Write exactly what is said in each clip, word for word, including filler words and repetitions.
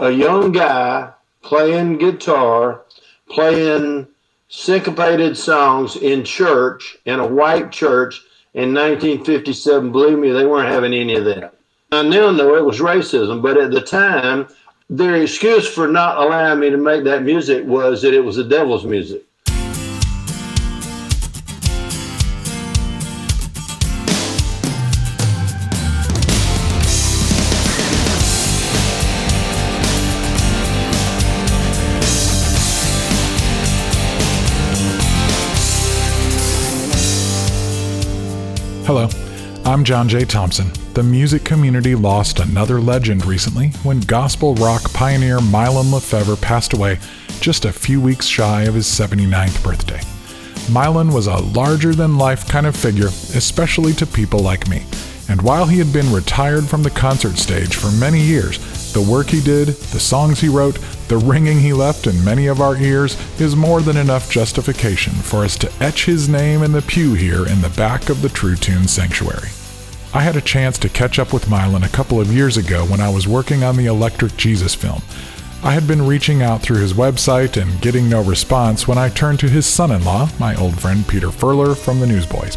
a young guy playing guitar, playing syncopated songs in church, in a white church in nineteen fifty-seven. Believe me, they weren't having any of that. I now know it was racism, but at the time, their excuse for not allowing me to make that music was that it was the devil's music. Hello, I'm John J. Thompson. The music community lost another legend recently when gospel rock pioneer Mylon LeFevre passed away just a few weeks shy of his seventy-ninth birthday. Mylon was a larger-than-life kind of figure, especially to people like me. And while he had been retired from the concert stage for many years, the work he did, the songs he wrote, the ringing he left in many of our ears is more than enough justification for us to etch his name in the pew here in the back of the True Tunes Sanctuary. I had a chance to catch up with Mylon a couple of years ago when I was working on the Electric Jesus film. I had been reaching out through his website and getting no response when I turned to his son-in-law, my old friend Peter Furler from the Newsboys.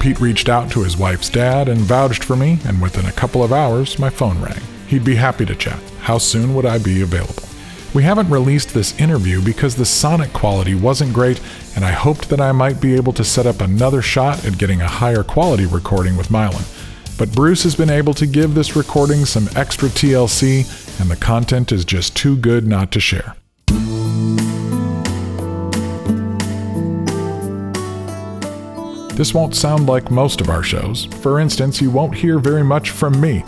Pete reached out to his wife's dad and vouched for me, and within a couple of hours, my phone rang. He'd be happy to chat. How soon would I be available? We haven't released this interview because the sonic quality wasn't great, and I hoped that I might be able to set up another shot at getting a higher quality recording with Mylon. But Bruce has been able to give this recording some extra T L C, and the content is just too good not to share. This won't sound like most of our shows. For instance, you won't hear very much from me.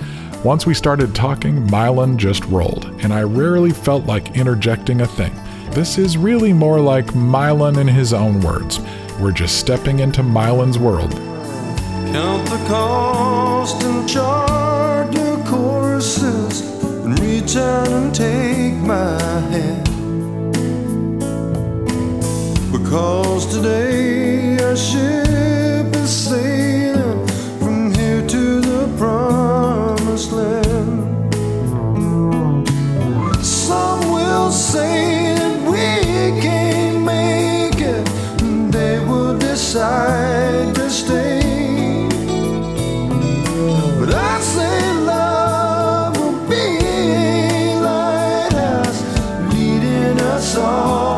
Once we started talking, Mylon just rolled, and I rarely felt like interjecting a thing. This is really more like Mylon in his own words. We're just stepping into Mylon's world. Count the cost and chart your courses, and reach out and take my hand. Because today our ship is sailing from here to the promised land. Some will say that we can't make it, and they will decide to stay. But I say love will be a lighthouse leading us all.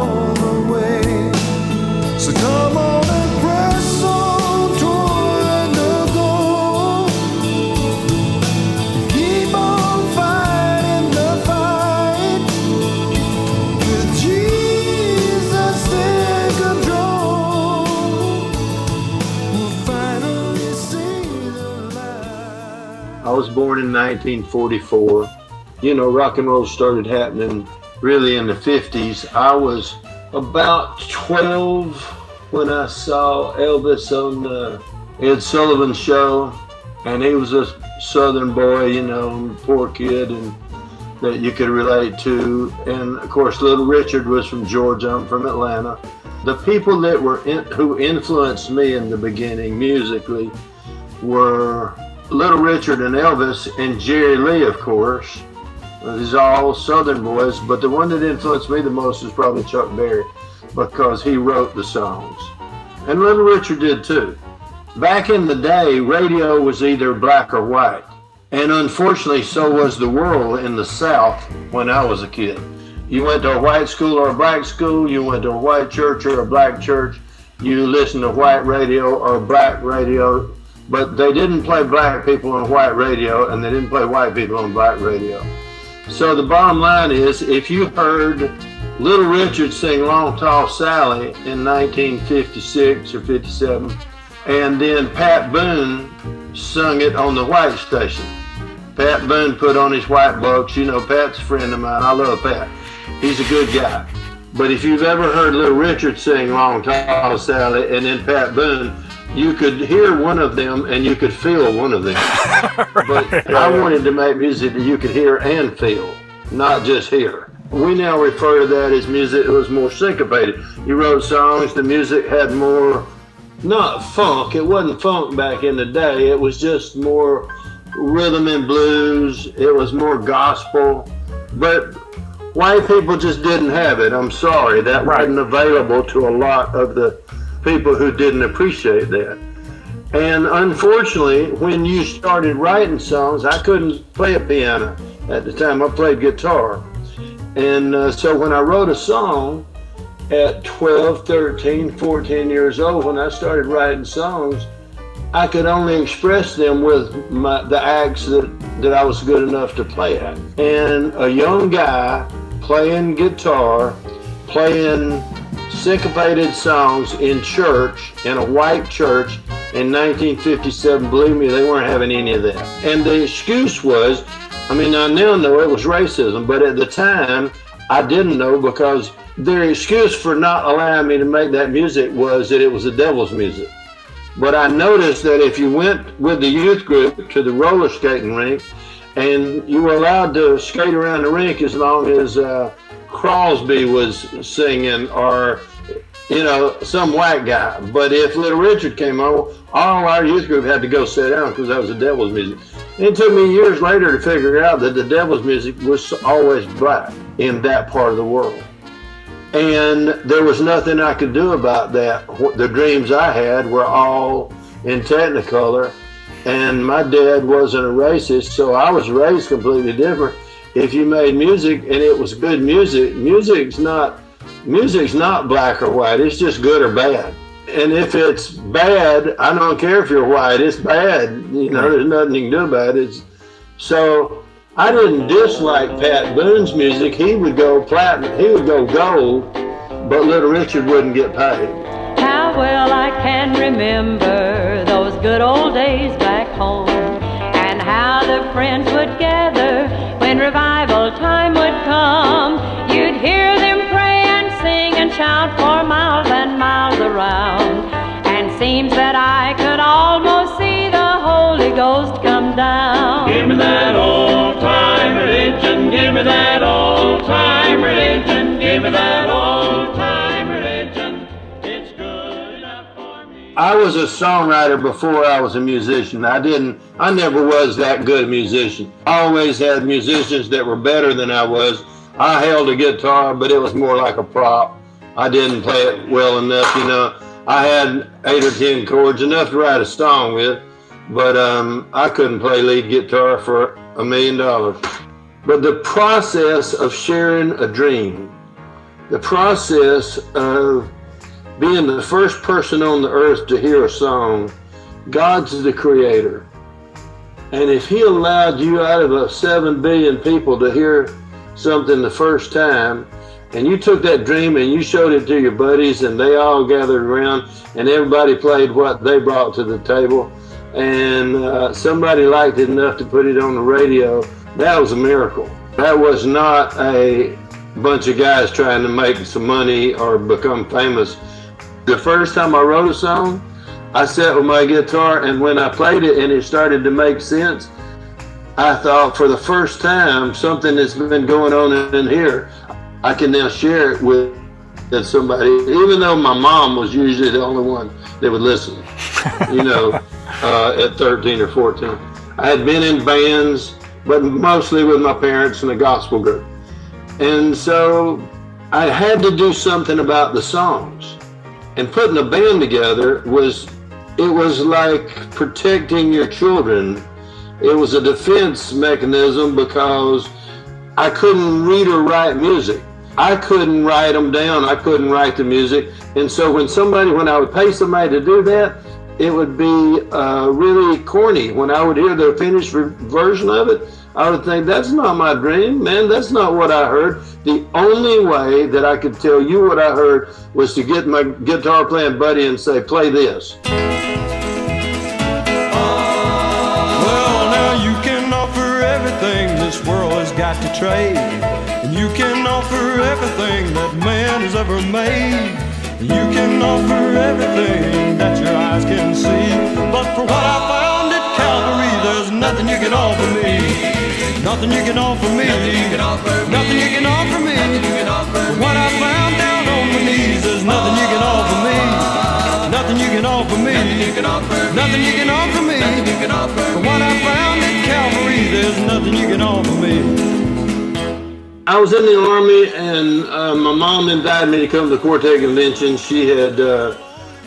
I was born in nineteen forty-four. You know, rock and roll started happening really in the fifties. I was about twelve when I saw Elvis on the Ed Sullivan show, and he was a southern boy, you know, poor kid and that you could relate to. And of course, Little Richard was from Georgia. I'm from Atlanta. The people that were in, who influenced me in the beginning musically were Little Richard and Elvis and Jerry Lee, of course. These are all Southern boys, but the one that influenced me the most is probably Chuck Berry because he wrote the songs. And Little Richard did too. Back in the day, radio was either black or white. And unfortunately, so was the world in the South when I was a kid. You went to a white school or a black school, you went to a white church or a black church, you listened to white radio or black radio. But they didn't play black people on white radio, and they didn't play white people on black radio. So the bottom line is, if you heard Little Richard sing Long Tall Sally in nineteen fifty-six or fifty-seven, and then Pat Boone sung it on the white station. Pat Boone put on his white bucks. You know, Pat's a friend of mine. I love Pat. He's a good guy. But if you've ever heard Little Richard sing Long Tall Sally and then Pat Boone, you could hear one of them and you could feel one of them. Right. But I wanted to make music that you could hear and feel, not just hear. We now refer to that as music that was more syncopated. You wrote songs, the music had more, not funk, it wasn't funk back in the day, it was just more rhythm and blues, it was more gospel, but white people just didn't have it. I'm sorry, that right. wasn't available to a lot of the people who didn't appreciate that. And unfortunately, when you started writing songs, I couldn't play a piano at the time. I played guitar. And uh, so when I wrote a song at twelve, thirteen, fourteen years old, when I started writing songs, I could only express them with my, the acts that, that I was good enough to play at. And a young guy playing guitar, playing syncopated songs in church, in a white church, in nineteen fifty-seven, believe me, they weren't having any of that. And the excuse was, I mean, I now know it was racism, but at the time, I didn't know, because their excuse for not allowing me to make that music was that it was the devil's music. But I noticed that if you went with the youth group to the roller skating rink, and you were allowed to skate around the rink as long as uh, Crosby was singing, or, you know, some white guy. But if Little Richard came on, all our youth group had to go sit down, because that was the devil's music. It took me years later to figure out that the devil's music was always black in that part of the world. And there was nothing I could do about that. The dreams I had were all in Technicolor, and my dad wasn't a racist, so I was raised completely different. If you made music and it was good music, music's not music's not black or white, it's just good or bad. And if it's bad, I don't care if you're white, it's bad. You know, there's nothing you can do about it. It's, so I didn't dislike Pat Boone's music. He would go platinum, he would go gold, but Little Richard wouldn't get paid. How well I can remember those good old days back home, and how the friends would gather when revival time would come. You'd hear them pray and sing and shout for miles and miles around, and seems that I could almost see the Holy Ghost come down. Give me that old-time religion, give me that old-time religion, give me that old-time religion, it's good enough for me. I was a songwriter before I was a musician. I didn't, I never was that good a musician. I always had musicians that were better than I was. I held a guitar, but it was more like a prop. I didn't play it well enough, you know. I had eight or ten chords, enough to write a song with, but um, I couldn't play lead guitar for a million dollars. But the process of sharing a dream, the process of being the first person on the earth to hear a song, God's the creator. And if he allowed you out of a seven billion people to hear something the first time, and you took that dream and you showed it to your buddies, and they all gathered around, and everybody played what they brought to the table, and uh, somebody liked it enough to put it on the radio, that was a miracle. That was not a bunch of guys trying to make some money or become famous. The first time I wrote a song, I sat with my guitar, and when I played it and it started to make sense, I thought, for the first time, something that's been going on in here, I can now share it with somebody, even though my mom was usually the only one that would listen, you know, uh, at thirteen or fourteen. I had been in bands, but mostly with my parents in a gospel group. And so I had to do something about the songs. And putting a band together was, it was like protecting your children. It was a defense mechanism, because I couldn't read or write music. I couldn't write them down. I couldn't write the music. And so when somebody, when I would pay somebody to do that, it would be uh, really corny. When I would hear the finished version of it, I would think, that's not my dream, man. That's not what I heard. The only way that I could tell you what I heard was to get my guitar playing buddy and say, play this. Got to trade, and you can offer everything that man has ever made. You can offer everything that your eyes can see, but for what I found at Calvary, there's nothing you can offer me. Nothing you can offer me. Nothing you can offer me. Nothing you can offer me. For what I found down on my knees, there's nothing you can offer me. Nothing you can offer me. Nothing you can offer me. Nothing you can offer me. For what I found at Calvary, there's nothing you can offer me. I was in the Army, and uh, my mom invited me to come to the Quartet Convention. She had, uh,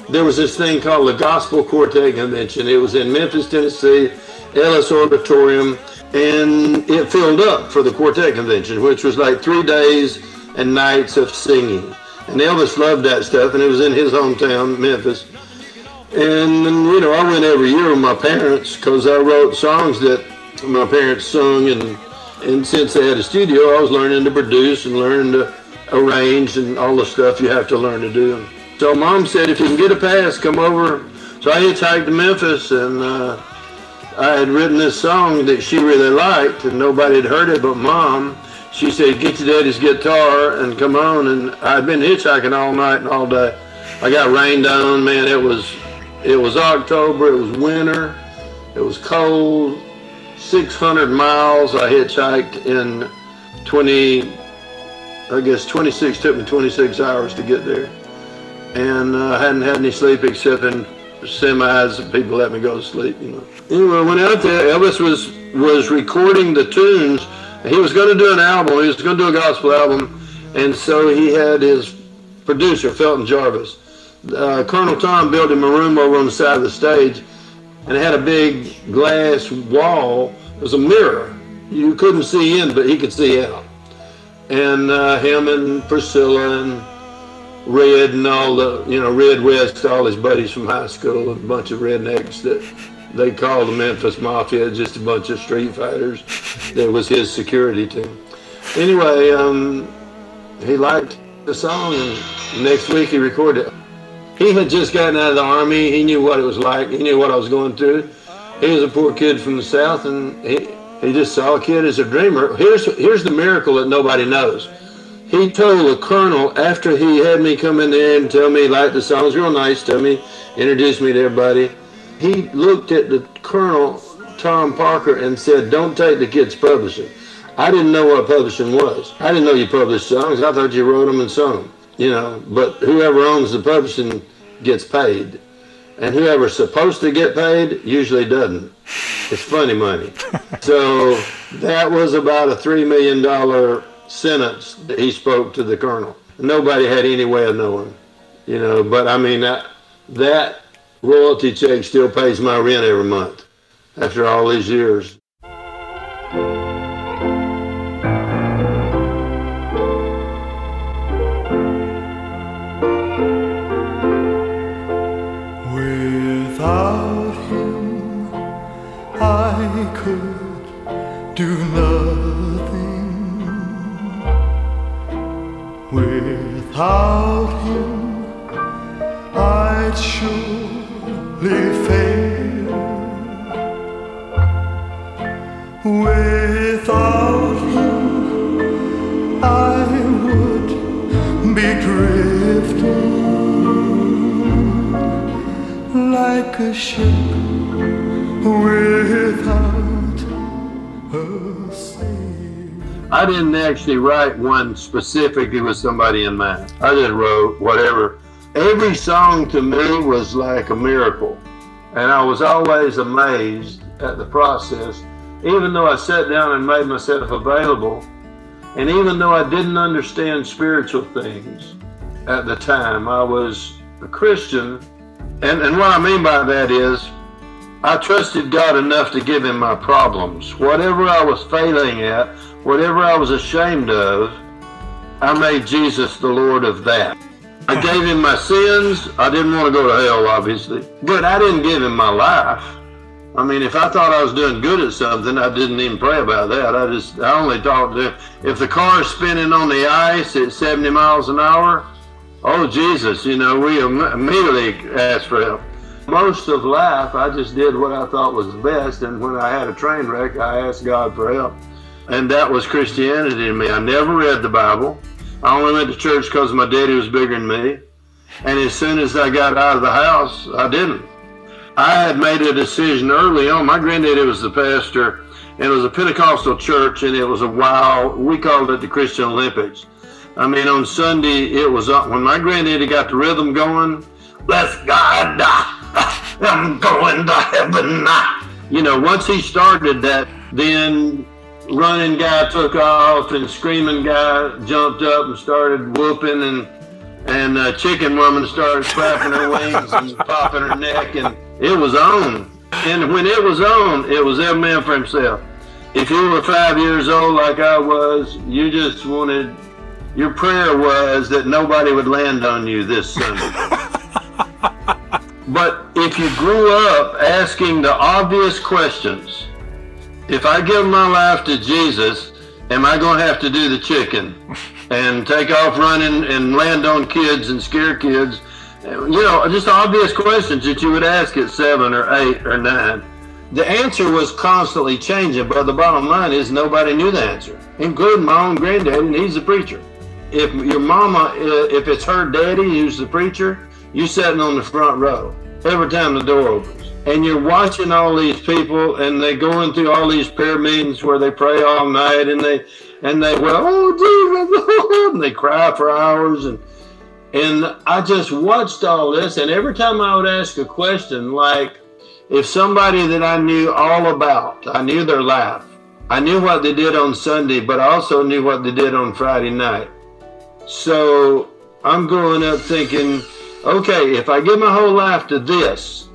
there was this thing called the Gospel Quartet Convention. It was in Memphis, Tennessee, Ellis Auditorium, and it filled up for the Quartet Convention, which was like three days and nights of singing. And Elvis loved that stuff, and it was in his hometown, Memphis. And, you know, I went every year with my parents because I wrote songs that my parents sung, and and since they had a studio, I was learning to produce and learning to arrange and all the stuff you have to learn to do. So Mom said, if you can get a pass, come over. So I hitchhiked to Memphis, and uh, I had written this song that she really liked, and nobody had heard it but Mom. She said, get your daddy's guitar and come on. And I'd been hitchhiking all night and all day. I got rained on, man. It was, it was October, it was winter, it was cold. six hundred miles I hitchhiked in twenty, I guess twenty-six, took me twenty-six hours to get there. And uh, I hadn't had any sleep except in semis and people let me go to sleep, you know. Anyway, I went out there, Elvis was, was recording the tunes. He was gonna do an album, he was gonna do a gospel album. And so he had his producer, Felton Jarvis. Uh, Colonel Tom built him a room over on the side of the stage, and it had a big glass wall. It was a mirror. You couldn't see in, but he could see out. And uh, him and Priscilla and Red and all the, you know, Red West, all his buddies from high school, a bunch of rednecks that they called the Memphis Mafia, just a bunch of street fighters. That was his security team. Anyway, um, he liked the song, and next week he recorded it. He had just gotten out of the Army. He knew what it was like. He knew what I was going through. He was a poor kid from the South, and he, he just saw a kid as a dreamer. Here's, here's the miracle that nobody knows. He told the colonel, after he had me come in there and tell me he liked the songs real nice, tell me, introduced me to everybody, he looked at the Colonel Tom Parker and said, don't take the kid's publishing. I didn't know what publishing was. I didn't know you published songs. I thought you wrote them and sung them. You know, but whoever owns the publishing gets paid, and whoever's supposed to get paid usually doesn't. It's funny money. So that was about a three million dollar sentence that he spoke to the colonel. Nobody had any way of knowing, you know. But I mean, I, that royalty check still pays my rent every month after all these years. Do nothing without him. I'd surely fail without him. I would be drifting like a ship without. I didn't actually write one specifically with somebody in mind. I just wrote whatever. Every song to me was like a miracle. And I was always amazed at the process, even though I sat down and made myself available. And even though I didn't understand spiritual things at the time, I was a Christian. And, and what I mean by that is, I trusted God enough to give him my problems. Whatever I was failing at, whatever I was ashamed of, I made Jesus the Lord of that. I gave him my sins. I didn't want to go to hell, obviously, but I didn't give him my life. I mean, if I thought I was doing good at something, I didn't even pray about that. I just, I only talked to him. If the car is spinning on the ice at seventy miles an hour, oh, Jesus, you know, we immediately asked for help. Most of life, I just did what I thought was best, and when I had a train wreck, I asked God for help. And that was Christianity to me. I never read the Bible. I only went to church because my daddy was bigger than me. And as soon as I got out of the house, I didn't. I had made a decision early on. My granddaddy was the pastor, and it was a Pentecostal church, and it was a wild, we called it the Christian Olympics. I mean, on Sunday, it was, when my granddaddy got the rhythm going, bless God, I'm going to heaven. You know, once he started that, then running guy took off and screaming guy jumped up and started whooping, and and uh, chicken woman started flapping her wings and popping her neck, and it was on. And when it was on, it was every man for himself. If you were five years old like I was, you just wanted, your prayer was that nobody would land on you this Sunday. But if you grew up asking the obvious questions, if I give my life to Jesus, am I going to have to do the chicken and take off running and land on kids and scare kids? You know, just obvious questions that you would ask at seven or eight or nine. The answer was constantly changing, but the bottom line is nobody knew the answer, including my own granddaddy, and he's the preacher. If your mama, if it's her daddy who's the preacher, you're sitting on the front row every time the door opens. And you're watching all these people, and they're going through all these prayer meetings where they pray all night, and they, and they well, oh, Jesus, and they cry for hours. And and I just watched all this, and every time I would ask a question, like, if somebody that I knew all about, I knew their life, I knew what they did on Sunday, but I also knew what they did on Friday night. So I'm growing up thinking, okay, if I give my whole life to this,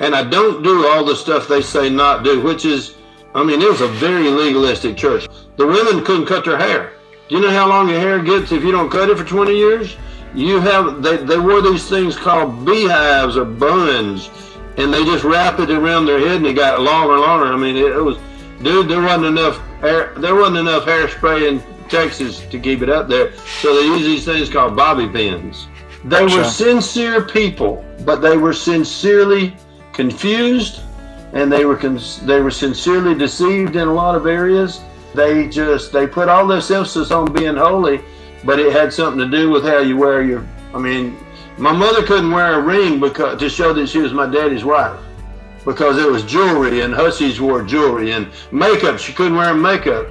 and I don't do all the stuff they say not do, which is, I mean, it was a very legalistic church. The women couldn't cut their hair. Do you know how long your hair gets if you don't cut it for twenty years? You have, they, they wore these things called beehives or buns, and they just wrapped it around their head, and it got longer and longer. I mean, it, it was, dude, there wasn't enough hair, there wasn't enough hairspray in Texas to keep it up there, so they used these things called bobby pins. They gotcha. Were sincere people, but they were sincerely confused, and they were cons- they were sincerely deceived in a lot of areas. They just, they put all this emphasis on being holy, but it had something to do with how you wear your, I mean, my mother couldn't wear a ring because to show that she was my daddy's wife, because it was jewelry, and hussies wore jewelry, and makeup, she couldn't wear makeup.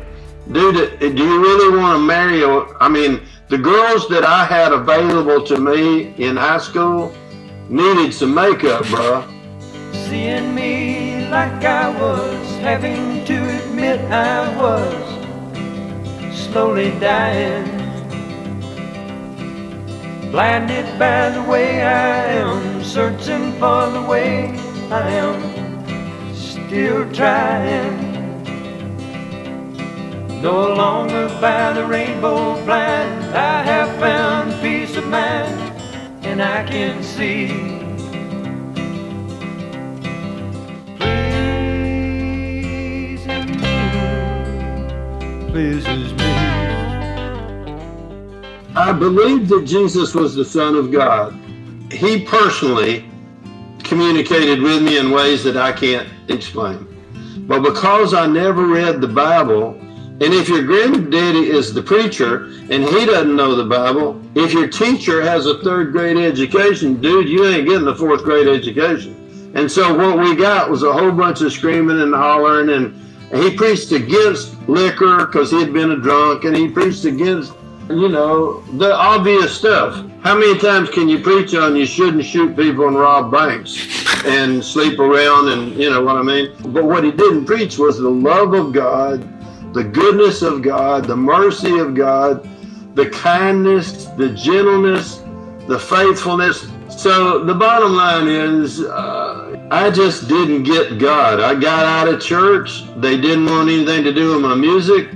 Dude, do you really want to marry a, I mean, the girls that I had available to me in high school needed some makeup, bro. Seeing me like I was, having to admit I was slowly dying, blinded by the way I am, searching for the way I am, still trying. No longer by the rainbow blind, I have found peace of mind, and I can see. Pleasing you pleases me. I believe that Jesus was the Son of God. He personally communicated with me in ways that I can't explain. But because I never read the Bible, and if your granddaddy is the preacher and he doesn't know the Bible, if your teacher has a third grade education, dude, you ain't getting a fourth grade education. And so what we got was a whole bunch of screaming and hollering, and he preached against liquor because he'd been a drunk, and he preached against, you know, the obvious stuff. How many times can you preach on you shouldn't shoot people and rob banks and sleep around, and you know what I mean? But what he didn't preach was the love of God, the goodness of God, the mercy of God, the kindness, the gentleness, the faithfulness. So the bottom line is, uh, I just didn't get God. I got out of church. They didn't want anything to do with my music.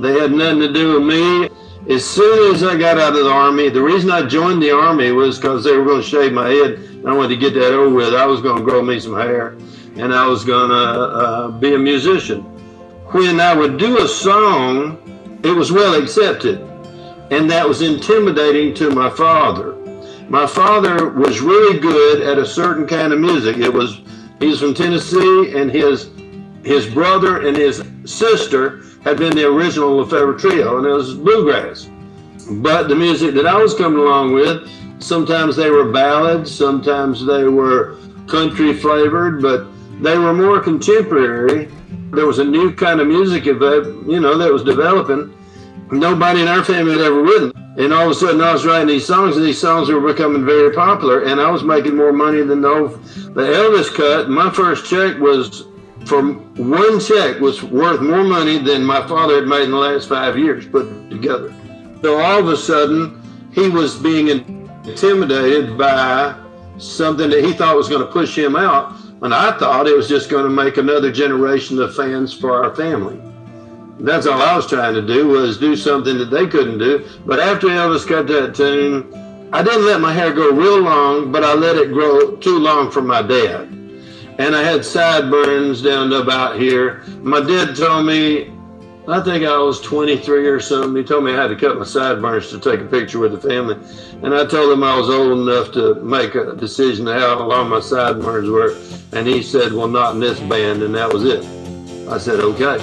They had nothing to do with me. As soon as I got out of the Army, the reason I joined the Army was because they were going to shave my head, and I wanted to get that over with. I was going to grow me some hair, and I was going to uh, be a musician. When I would do a song, it was well accepted, and that was intimidating to my father. My father was really good at a certain kind of music. It was, he's from Tennessee, and his his brother and his sister had been the original LeFevre Trio, and it was bluegrass. But the music that I was coming along with, sometimes they were ballads, sometimes they were country flavored, but they were more contemporary. There was a new kind of music, you know, that was developing. Nobody in our family had ever written. And all of a sudden I was writing these songs, and these songs were becoming very popular, and I was making more money than the, the Elvis cut. My first check was from one check was worth more money than my father had made in the last five years put together. So all of a sudden, he was being intimidated by something that he thought was going to push him out. And I thought it was just going to make another generation of fans for our family. That's all I was trying to do, was do something that they couldn't do. But after Elvis cut that tune, I didn't let my hair go real long, but I let it grow too long for my dad. And I had sideburns down to about here. My dad told me, I think I was twenty-three or something, he told me I had to cut my sideburns to take a picture with the family. And I told him I was old enough to make a decision of how long my sideburns were. And he said, well, not in this band, and that was it. I said, okay.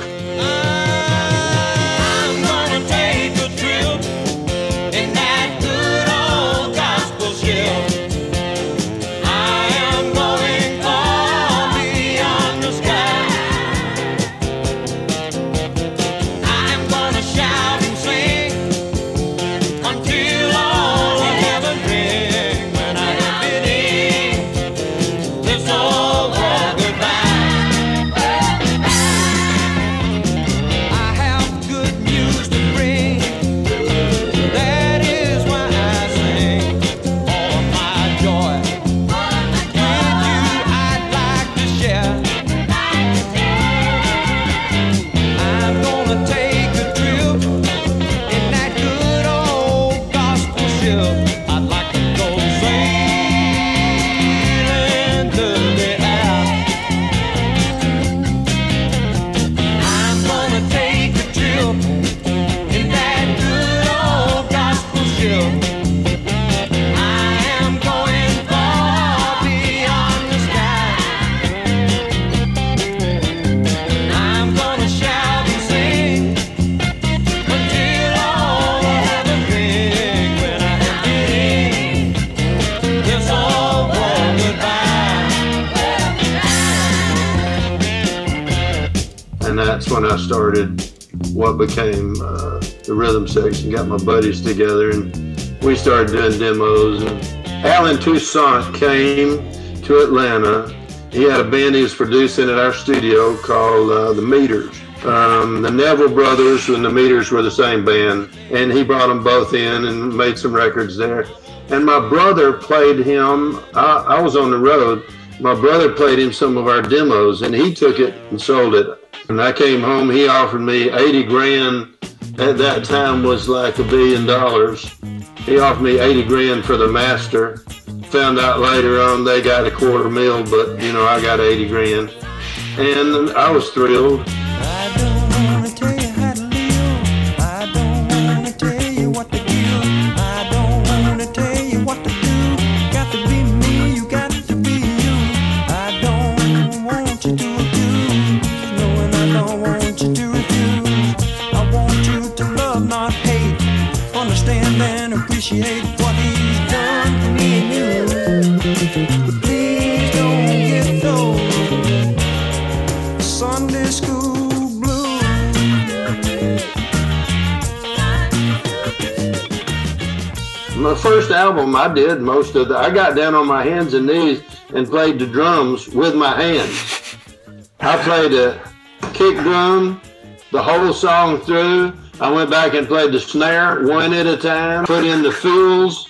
Started what became uh, the rhythm section, got my buddies together, and we started doing demos. And Alan Toussaint came to Atlanta. He had a band he was producing at our studio called uh, The Meters. Um, the Neville Brothers and The Meters were the same band, and he brought them both in and made some records there. And my brother played him, I, I was on the road, my brother played him some of our demos, and he took it and sold it. When I came home, he offered me eighty grand. At that time was like a billion dollars. He offered me eighty grand for the master. Found out later on they got a quarter mil, but you know, I got eighty grand. And I was thrilled. I don't wanna tell you how to live. I don't wanna tell you what to do. I don't wanna tell you what to do. Got to be me, you got to be you. I don't want you to. Appreciate what he's done to me and you. Please don't get those Sunday school blues. My first album, I did most of the. I got down on my hands and knees and played the drums with my hands. I played a kick drum the whole song through. I went back and played the snare one at a time, put in the fills.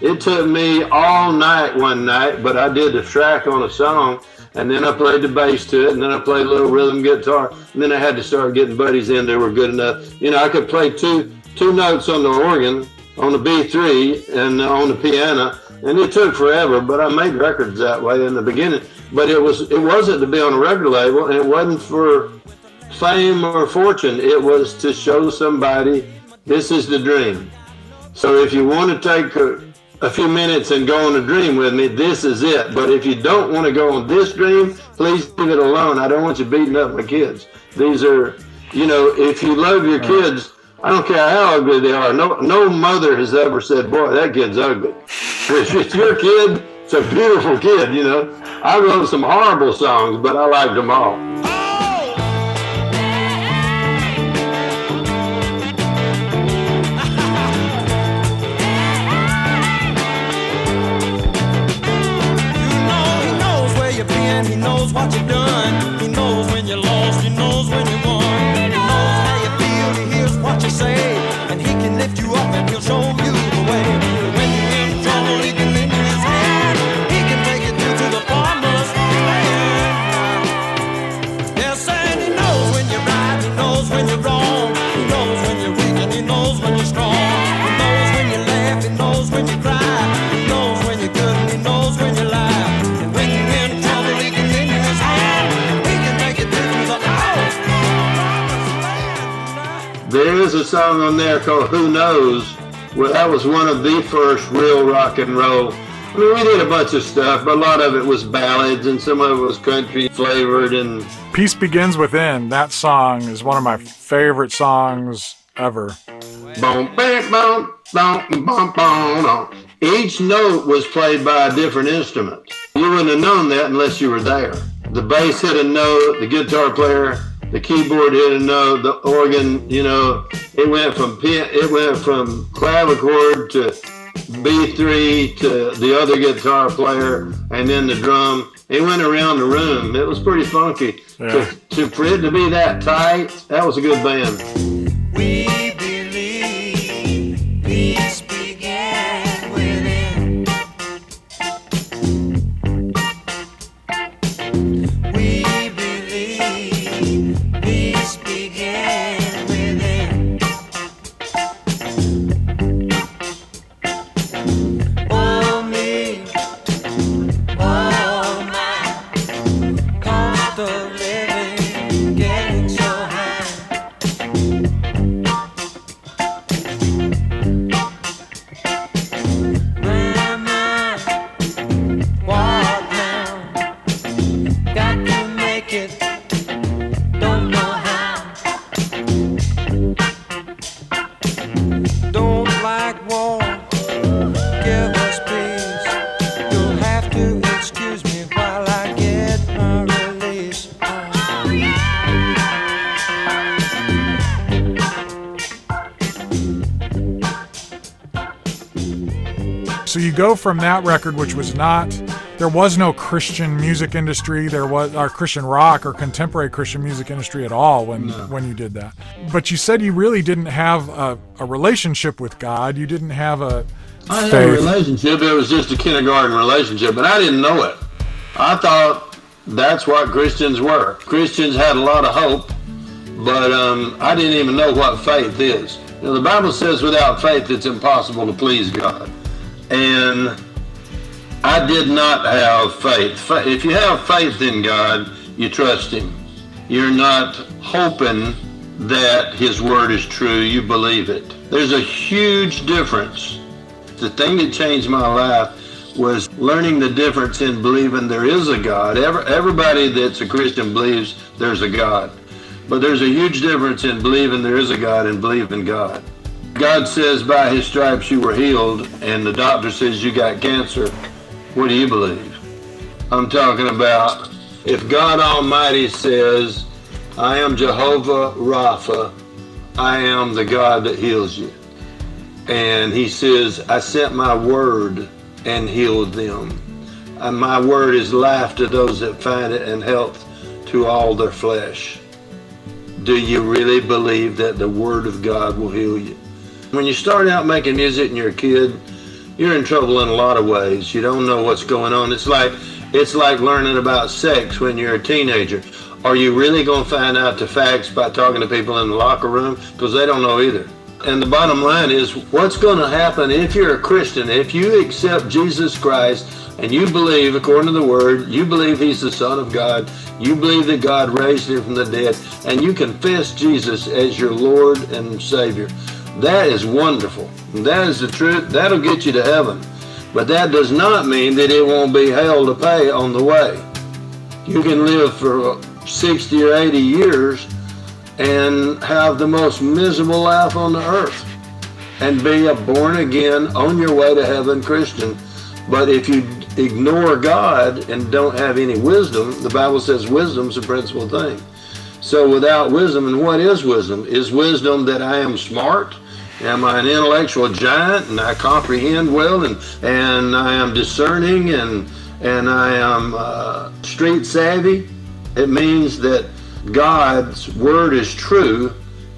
It took me all night one night, but I did the track on a song, and then I played the bass to it, and then I played a little rhythm guitar, and then I had to start getting buddies in that were good enough. You know, I could play two two notes on the organ, on the B three, and on the piano, and it took forever, but I made records that way in the beginning. But it, was, it wasn't to be on a record label, and it wasn't for fame or fortune, it was to show somebody this is the dream. So if you want to take a, a few minutes and go on a dream with me, this is it. But if you don't want to go on this dream, please leave it alone. I don't want you beating up my kids. These are, you know, if you love your kids, I don't care how ugly they are. No, no mother has ever said, boy, that kid's ugly. If it's your kid, it's a beautiful kid, you know. I wrote some horrible songs, but I liked them all. He knows what you've done. He knows when He'll show you the way. When you're in trouble, he can lend you his hand. He can take you through to the promised land. Yes, and he knows when you're right, he knows when you're wrong. He knows when you're weak and he knows when you're strong. He knows when you laugh, he knows when you cry. He knows when you're good and he knows when you lie. And when you're in trouble, he can lend you his hand. He can take you through to the promised land. There is a song on there called Who Knows. Well, that was one of the first real rock and roll. I mean, we did a bunch of stuff, but a lot of it was ballads and some of it was country flavored. And Peace Begins Within, that song is one of my favorite songs ever. Boom, bam, boom, boom, boom, boom. Each note was played by a different instrument. You wouldn't have known that unless you were there. The bass hit a note, the guitar player, the keyboard hit a note, the organ, you know, it went from pin, it went from clavichord to B three to the other guitar player, and then the drum. It went around the room. It was pretty funky. Yeah. To, to, for it to be that tight, that was a good band. We believe peace began within. We believe peace began within. Oh me, oh my, cost of living getting so high. Grandma, what now? Got to make it, don't know how. Don't like war, give us peace. You'll have to excuse me while I get my release. Oh, So you go from that record, which was not, there was no Christian music industry, there was our Christian rock or contemporary Christian music industry at all when, when you did that. But you said you really didn't have a, a relationship with God. You didn't have a I had a faith. relationship. It was just a kindergarten relationship, but I didn't know it. I thought that's what Christians were. Christians had a lot of hope, but um, I didn't even know what faith is. You know, the Bible says without faith it's impossible to please God. And I did not have faith. Fa- If you have faith in God, you trust Him. You're not hoping that His Word is true. You believe it. There's a huge difference. The thing that changed my life was learning the difference in believing there is a God. Every, everybody that's a Christian believes there's a God. But there's a huge difference in believing there is a God and believing God. God says by His stripes you were healed, and the doctor says you got cancer. What do you believe? I'm talking about if God Almighty says, I am Jehovah Rapha, I am the God that heals you. And He says, I sent my word and healed them. And my word is life to those that find it and health to all their flesh. Do you really believe that the word of God will heal you? When you start out making music and you're a kid, you're in trouble in a lot of ways. You don't know what's going on. It's like it's like learning about sex when you're a teenager. Are you really going to find out the facts by talking to people in the locker room? Because they don't know either. And the bottom line is, what's going to happen if you're a Christian, if you accept Jesus Christ and you believe, according to the Word, you believe He's the Son of God, you believe that God raised Him from the dead, and you confess Jesus as your Lord and Savior. That is wonderful. That is the truth. That'll get you to heaven. But that does not mean that it won't be hell to pay on the way. You can live for sixty or eighty years and have the most miserable life on the earth and be a born-again, on-your-way-to-heaven Christian. But if you ignore God and don't have any wisdom, the Bible says wisdom's the principal thing. So without wisdom, and what is wisdom? Is wisdom that I am smart? Am I an intellectual giant and I comprehend well and, and I am discerning and, and I am uh, street savvy? It means that God's word is true,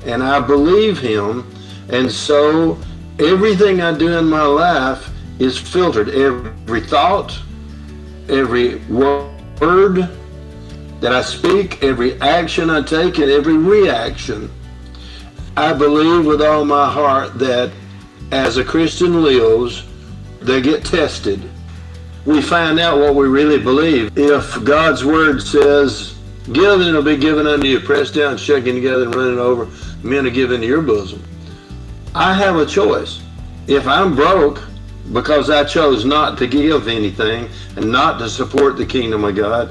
and I believe Him, and so everything I do in my life is filtered. Every thought, every word that I speak, every action I take, and every reaction. I believe with all my heart that as a Christian lives, they get tested. We find out what we really believe. If God's word says, give and it'll be given unto you, pressed down, shaken together, and running over, men are given to your bosom. I have a choice. If I'm broke because I chose not to give anything and not to support the kingdom of God,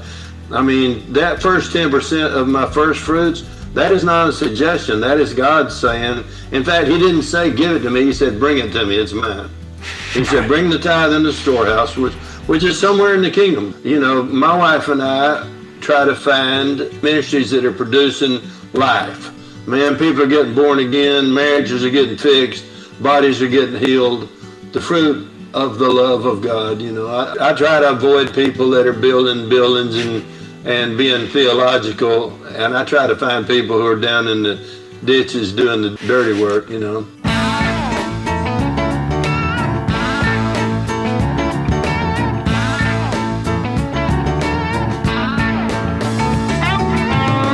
I mean, that first ten percent of my first fruits, that is not a suggestion. That is God saying. In fact, he didn't say, give it to me. He said, bring it to me. It's mine. He said, bring the tithe in the storehouse, which, which is somewhere in the kingdom. You know, my wife and I try to find ministries that are producing life. Man, people are getting born again. Marriages are getting fixed. Bodies are getting healed. The fruit of the love of God, you know. I, I try to avoid people that are building buildings and and being theological, and I try to find people who are down in the ditches doing the dirty work, you know.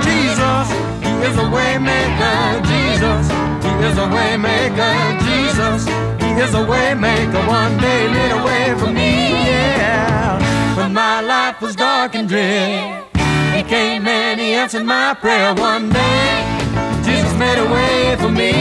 Jesus, he is a way maker. Jesus, he is a way maker. Jesus, he is a way maker. One day made a way for me, yeah. When my life was dark and drear, he came and he answered my prayer. One day, Jesus made a way for me.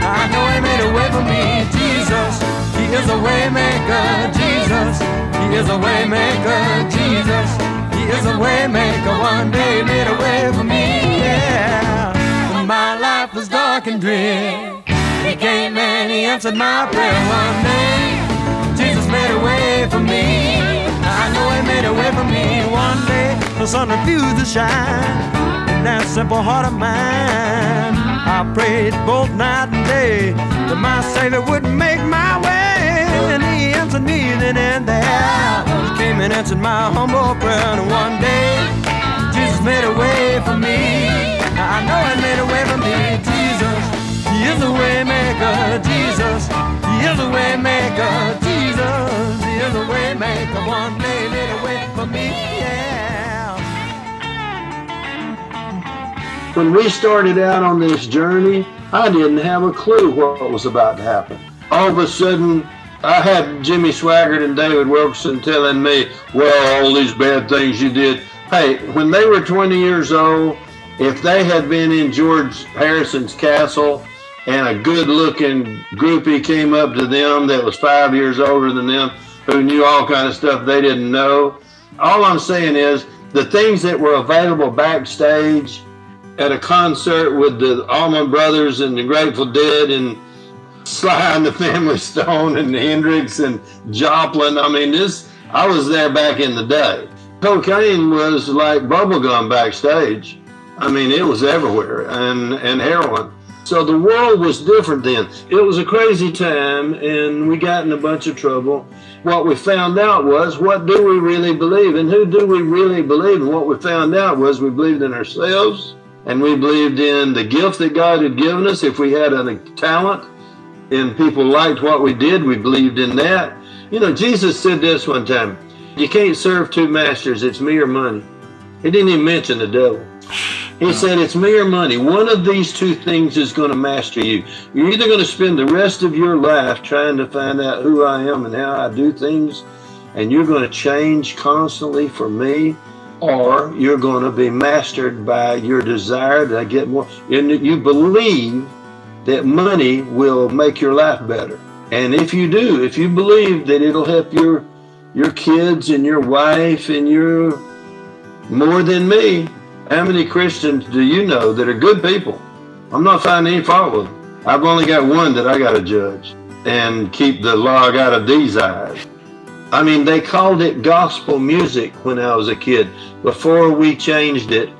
I know he made a way for me. Jesus, he is a way maker. Jesus, he is a way maker. Jesus, he is a way maker. One day he made a way for me, yeah. When my life was dark and drear, he came and he answered my prayer. One day, Jesus made a way for me. I know he made a way for me. One day the sun refused to shine in that simple heart of mine. I prayed both night and day that my Savior would make my way, and he answered me then and there. He came and answered my humble prayer. And one day Jesus made a way for me. I know he made a way for me. Jesus, he is a way maker. Jesus, he is a way maker. Jesus, he is a way maker. One day he made a way for me, yeah. When we started out on this journey, I didn't have a clue what was about to happen. All of a sudden, I had Jimmy Swaggart and David Wilkerson telling me, well, all these bad things you did. Hey, when they were twenty years old, if they had been in George Harrison's castle and a good-looking groupie came up to them that was five years older than them, who knew all kind of stuff they didn't know, all I'm saying is the things that were available backstage at a concert with the Allman Brothers and the Grateful Dead and Sly and the Family Stone and Hendrix and Joplin. I mean, this, I was there back in the day. Cocaine was like bubblegum backstage. I mean, it was everywhere, and, and heroin. So the world was different then. It was a crazy time, and we got in a bunch of trouble. What we found out was, what do we really believe, and who do we really believe? And what we found out was we believed in ourselves, and we believed in the gift that God had given us. If we had a talent and people liked what we did, we believed in that. You know, Jesus said this one time, you can't serve two masters, it's me or money. He didn't even mention the devil. He said, it's me or money. One of these two things is going to master you. You're either going to spend the rest of your life trying to find out who I am and how I do things, and you're going to change constantly for me, or you're going to be mastered by your desire to get more. And you believe that money will make your life better. And if you do, if you believe that it'll help your your kids and your wife and your more than me, how many Christians do you know that are good people? I'm not finding any fault with them. I've only got one that I got to judge and keep the log out of these eyes. I mean, they called it gospel music when I was a kid, before we changed it,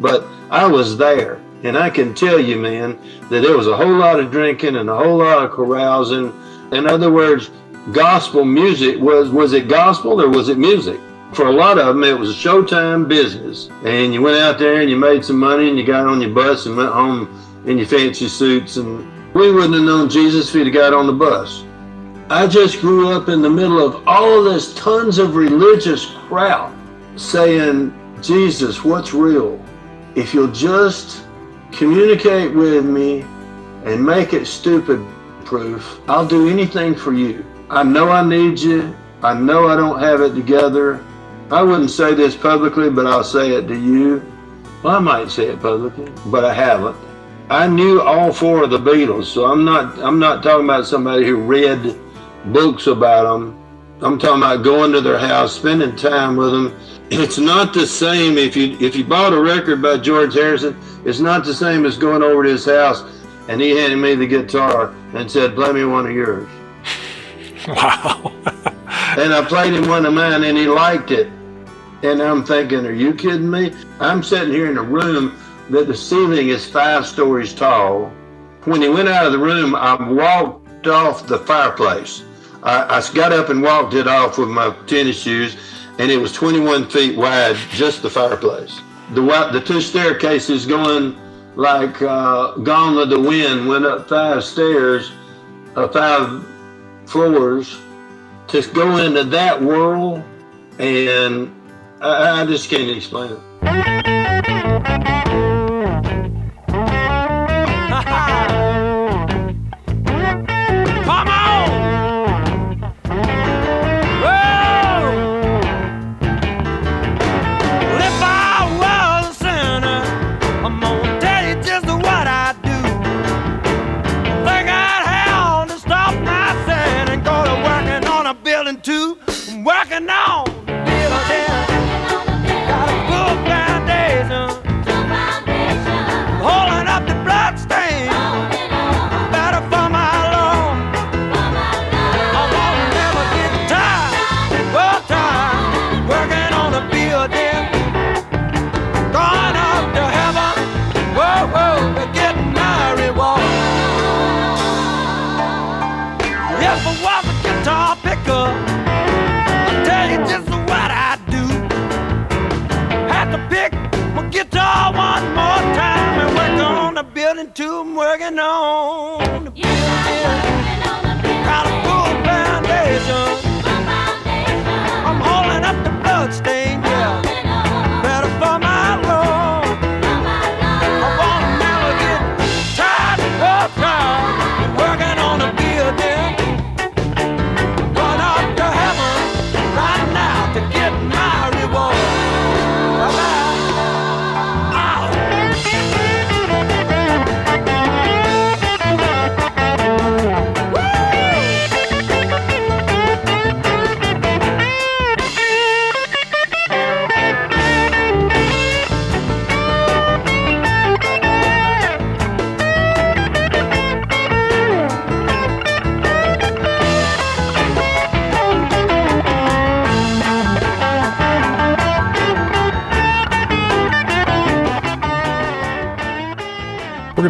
but I was there. And I can tell you, man, that there was a whole lot of drinking and a whole lot of carousing. In other words, gospel music, was was it gospel or was it music? For a lot of them, it was a showtime business. And you went out there and you made some money and you got on your bus and went home in your fancy suits. And we wouldn't have known Jesus if he'd have got on the bus. I just grew up in the middle of all of this tons of religious crap saying, Jesus, what's real? If you'll just communicate with me and make it stupid proof, I'll do anything for you. I know I need you. I know I don't have it together. I wouldn't say this publicly, but I'll say it to you. Well, I might say it publicly, but I haven't. I knew all four of the Beatles, so I'm not I'm not talking about somebody who read books about them. I'm talking about going to their house, spending time with them. It's not the same if you if you bought a record by George Harrison. It's not the same as going over to his house and he handed me the guitar and said, play me one of yours. Wow. And I played him one of mine and he liked it. And I'm thinking, are you kidding me? I'm sitting here in a room that the ceiling is five stories tall. When he went out of the room, I walked off the fireplace. I, I got up and walked it off with my tennis shoes, and it was twenty-one feet wide, just the fireplace. The, the two staircases going like uh, Gone with the Wind, went up five stairs, uh, five floors, to go into that world, and I, I just can't explain it.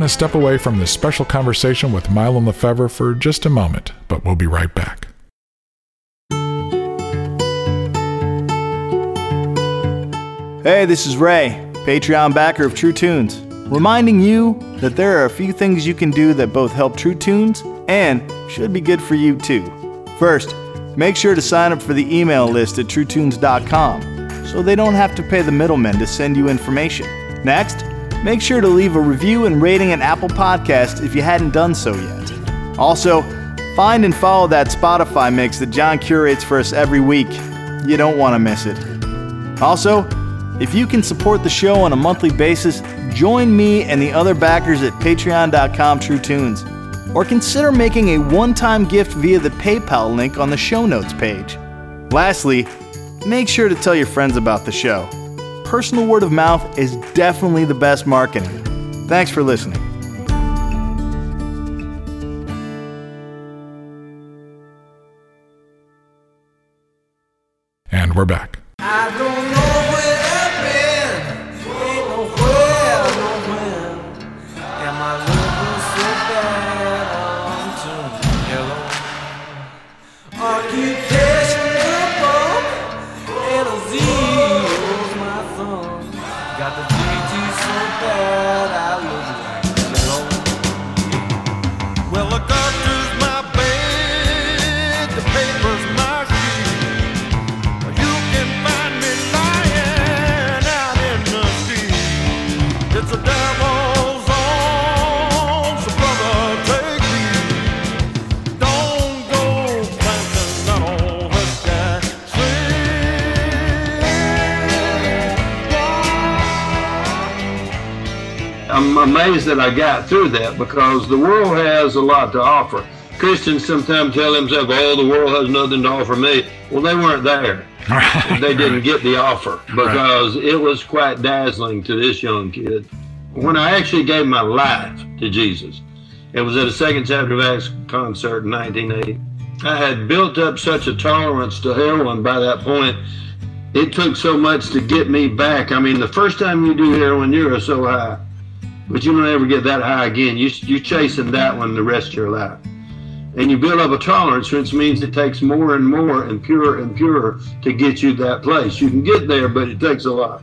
Step away from this special conversation with Mylon LeFevre for just a moment, but we'll be right back. Hey, this is Ray, Patreon backer of True Tunes, reminding you that there are a few things you can do that both help True Tunes and should be good for you too. First, make sure to sign up for the email list at true tunes dot com so they don't have to pay the middlemen to send you information. Next, make sure to leave a review and rating at Apple Podcasts if you hadn't done so yet. Also, find and follow that Spotify mix that John curates for us every week. You don't want to miss it. Also, if you can support the show on a monthly basis, join me and the other backers at patreon dot com slash true tunes, or consider making a one-time gift via the PayPal link on the show notes page. Lastly, make sure to tell your friends about the show. Personal word of mouth is definitely the best marketing. Thanks for listening. And we're back. I don't know where I've been. Ain't no where, no when. And my love so bad. I'm too yellow. Are you catching up on It'll Z? Got the G T so bad I was like, no. I'm amazed that I got through that, because the world has a lot to offer. Christians sometimes tell themselves, oh, the world has nothing to offer me. Well, they weren't there. Right. They didn't get the offer, because right. it was quite dazzling to this young kid. When I actually gave my life to Jesus, it was at a Second Chapter of Acts concert in nineteen eighty. I had built up such a tolerance to heroin by that point. It took so much to get me back. I mean, the first time you do heroin, you're so high, but you don't ever get that high again. You, you're chasing that one the rest of your life. And you build up a tolerance, which means it takes more and more and purer and purer to get you that place. You can get there, but it takes a lot.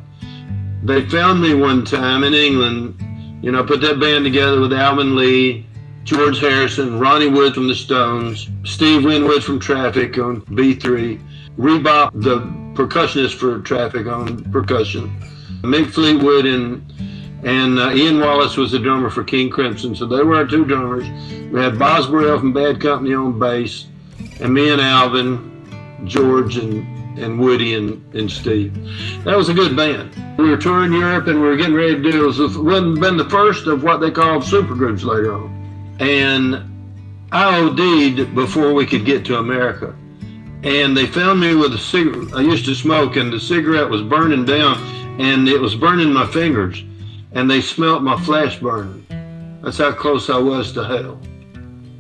They found me one time in England. You know, put that band together with Alvin Lee, George Harrison, Ronnie Wood from the Stones, Steve Winwood from Traffic on B three, Rebop, the percussionist for Traffic, on percussion, Mick Fleetwood and and uh, Ian Wallace was the drummer for King Crimson. So they were our two drummers. We had Boswell from Bad Company on bass, and me and Alvin, George and and Woody and, and Steve. That was a good band. We were touring Europe and we were getting ready to do it. It was been the first of what they called supergroups later on. And I OD'd before we could get to America. And they found me with a cigarette. I used to smoke, and the cigarette was burning down, and it was burning my fingers. And they smelt my flesh burning. That's how close I was to hell.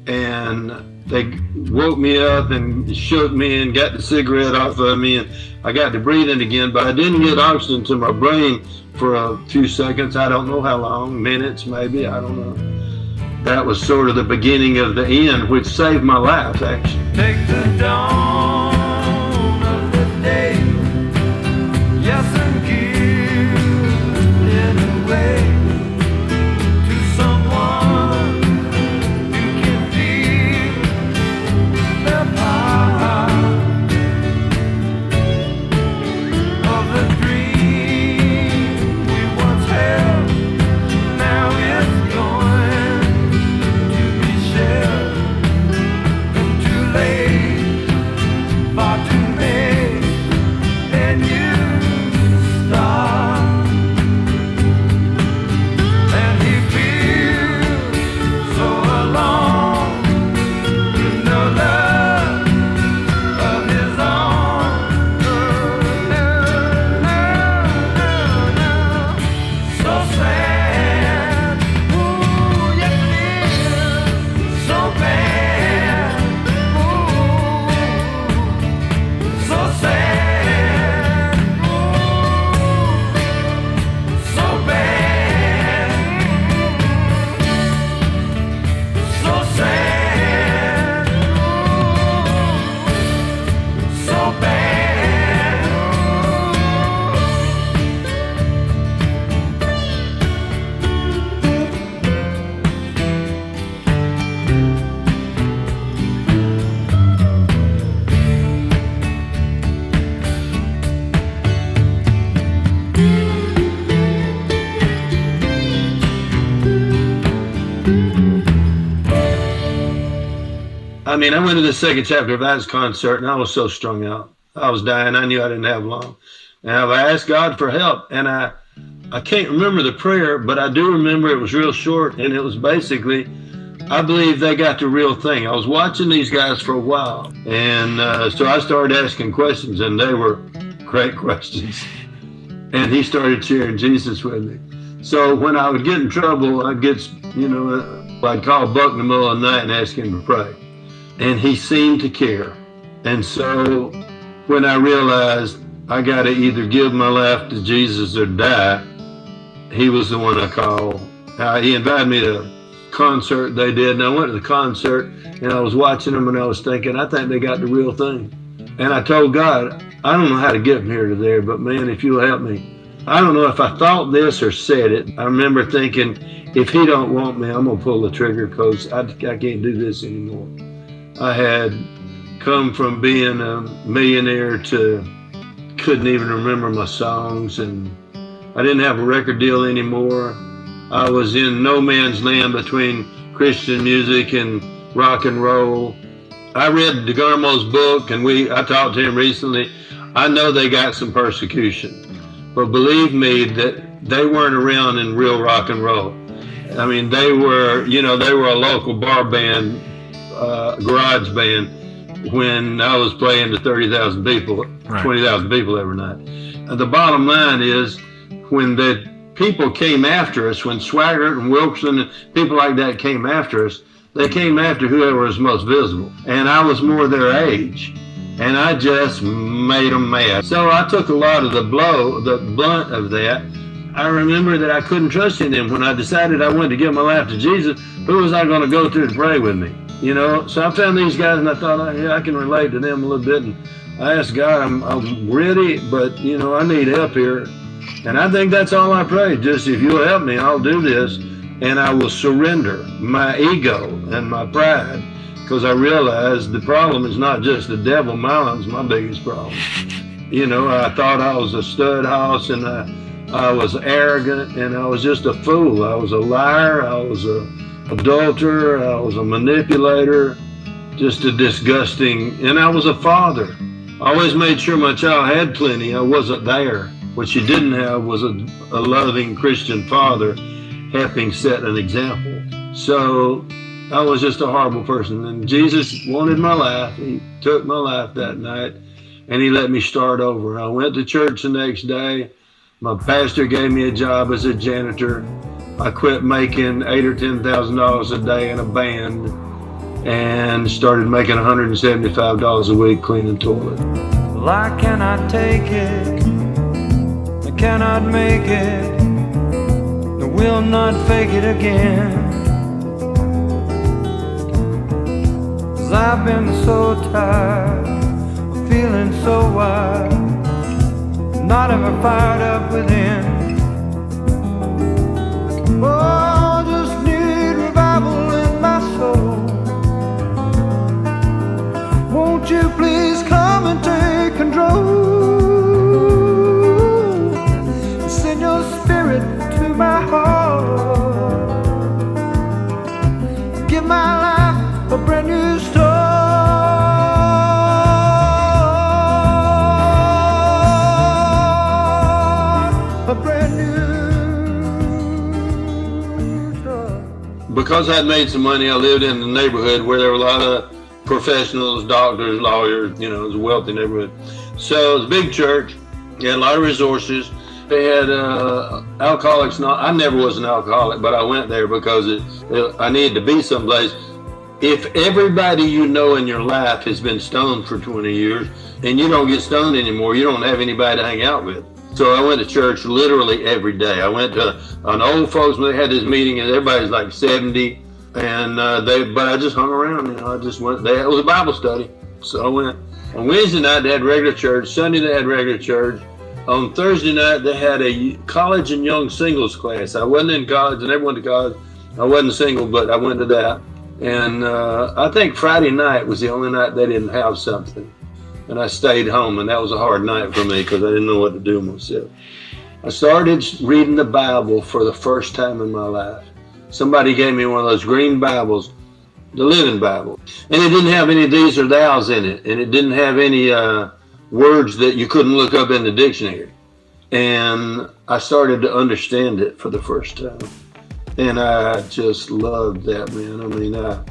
And they woke me up and shook me and got the cigarette off of me, and I got to breathing again, but I didn't get oxygen to my brain for a few seconds. I don't know how long, minutes maybe, I don't know. That was sort of the beginning of the end, which saved my life, actually. Take the dawn of the day, yes, and give it away to someone who can feel the power of the dream we once held. Now it's going to be shared, and too late far too late, and you stop. And he feels so alone, with no love of his own. No, no, no, no, no. So sad, ooh, yes it is. So bad, ooh, so sad, ooh, so bad. So sad, ooh, so bad, ooh. I mean, I went to the Second Chapter of Acts concert, and I was so strung out. I was dying. I knew I didn't have long. And I asked God for help, and I, I can't remember the prayer, but I do remember it was real short, and it was basically, I believe they got the real thing. I was watching these guys for a while, and uh, so I started asking questions, and they were great questions. And he started sharing Jesus with me. So when I would get in trouble, I'd get, you know, I'd call Buck in the middle of the night and ask him to pray. And he seemed to care. And so when I realized I got to either give my life to Jesus or die, he was the one I called. Uh, he invited me to a concert they did, and I went to the concert, and I was watching them, and I was thinking, I think they got the real thing. And I told God, I don't know how to get from here to there, but man, if you'll help me. I don't know if I thought this or said it. I remember thinking, if he don't want me, I'm going to pull the trigger, because I, I can't do this anymore. I had come from being a millionaire to couldn't even remember my songs, and I didn't have a record deal anymore. I was in no man's land between Christian music and rock and roll. I read DeGarmo's book, and we I talked to him recently. I know they got some persecution, but believe me that they weren't around in real rock and roll. I mean, they were, you know, they were a local bar band, uh, garage band, when I was playing to thirty thousand people, right. twenty thousand people every night. Uh, the bottom line is, when the people came after us, when Swaggart and Wilkerson and people like that came after us, they came after whoever was most visible. And I was more their age. And I just made them mad. So I took a lot of the blow, the blunt of that. I remember that I couldn't trust in them. When I decided I wanted to give my life to Jesus, who was I going to go to to pray with me? You know, so I found these guys and I thought, oh, yeah, I can relate to them a little bit. And I asked God, I'm, I'm ready, but, you know, I need help here. And I think that's all I prayed. Just, if you'll help me, I'll do this. And I will surrender my ego and my pride, because I realized the problem is not just the devil. Mylon's my biggest problem. You know, I thought I was a stud hoss, and I, I was arrogant, and I was just a fool. I was a liar, I was an adulterer, I was a manipulator, just a disgusting, and I was a father. I always made sure my child had plenty. I wasn't there. What she didn't have was a, a loving Christian father helping set an example. So I was just a horrible person, and Jesus wanted my life. He took my life that night, and he let me start over. I went to church the next day. My pastor gave me a job as a janitor. I quit making eight or ten thousand dollars a day in a band, and started making one hundred seventy-five dollars a week cleaning toilet. Well, I cannot take it. I cannot make it. I will not fake it again. I've been so tired, feeling so wild, not ever fired up within. Oh, just need revival in my soul. Won't you please come and take control? Send your spirit to my heart. Give my life a brand new start. Because I'd made some money, I lived in a neighborhood where there were a lot of professionals, doctors, lawyers, you know, it was a wealthy neighborhood. So it was a big church, they had a lot of resources. They had uh, alcoholics, not, I never was an alcoholic, but I went there because it, it, I needed to be someplace. If everybody you know in your life has been stoned for twenty years and you don't get stoned anymore, you don't have anybody to hang out with. So I went to church literally every day. I went to an old folks, they had this meeting, and everybody's like seventy, and uh, they. But I just hung around, you know, I just went. They, it was a Bible study, so I went. On Wednesday night, they had regular church. Sunday, they had regular church. On Thursday night, they had a college and young singles class. I wasn't in college, I never went to college. I wasn't single, but I went to that. And uh, I think Friday night was the only night they didn't have something. And I stayed home, and that was a hard night for me because I didn't know what to do myself. I started reading the Bible for the first time in my life. Somebody gave me one of those green Bibles, the Living Bible. And it didn't have any these or thous in it, and it didn't have any uh, words that you couldn't look up in the dictionary. And I started to understand it for the first time. And I just loved that, man. I mean, I,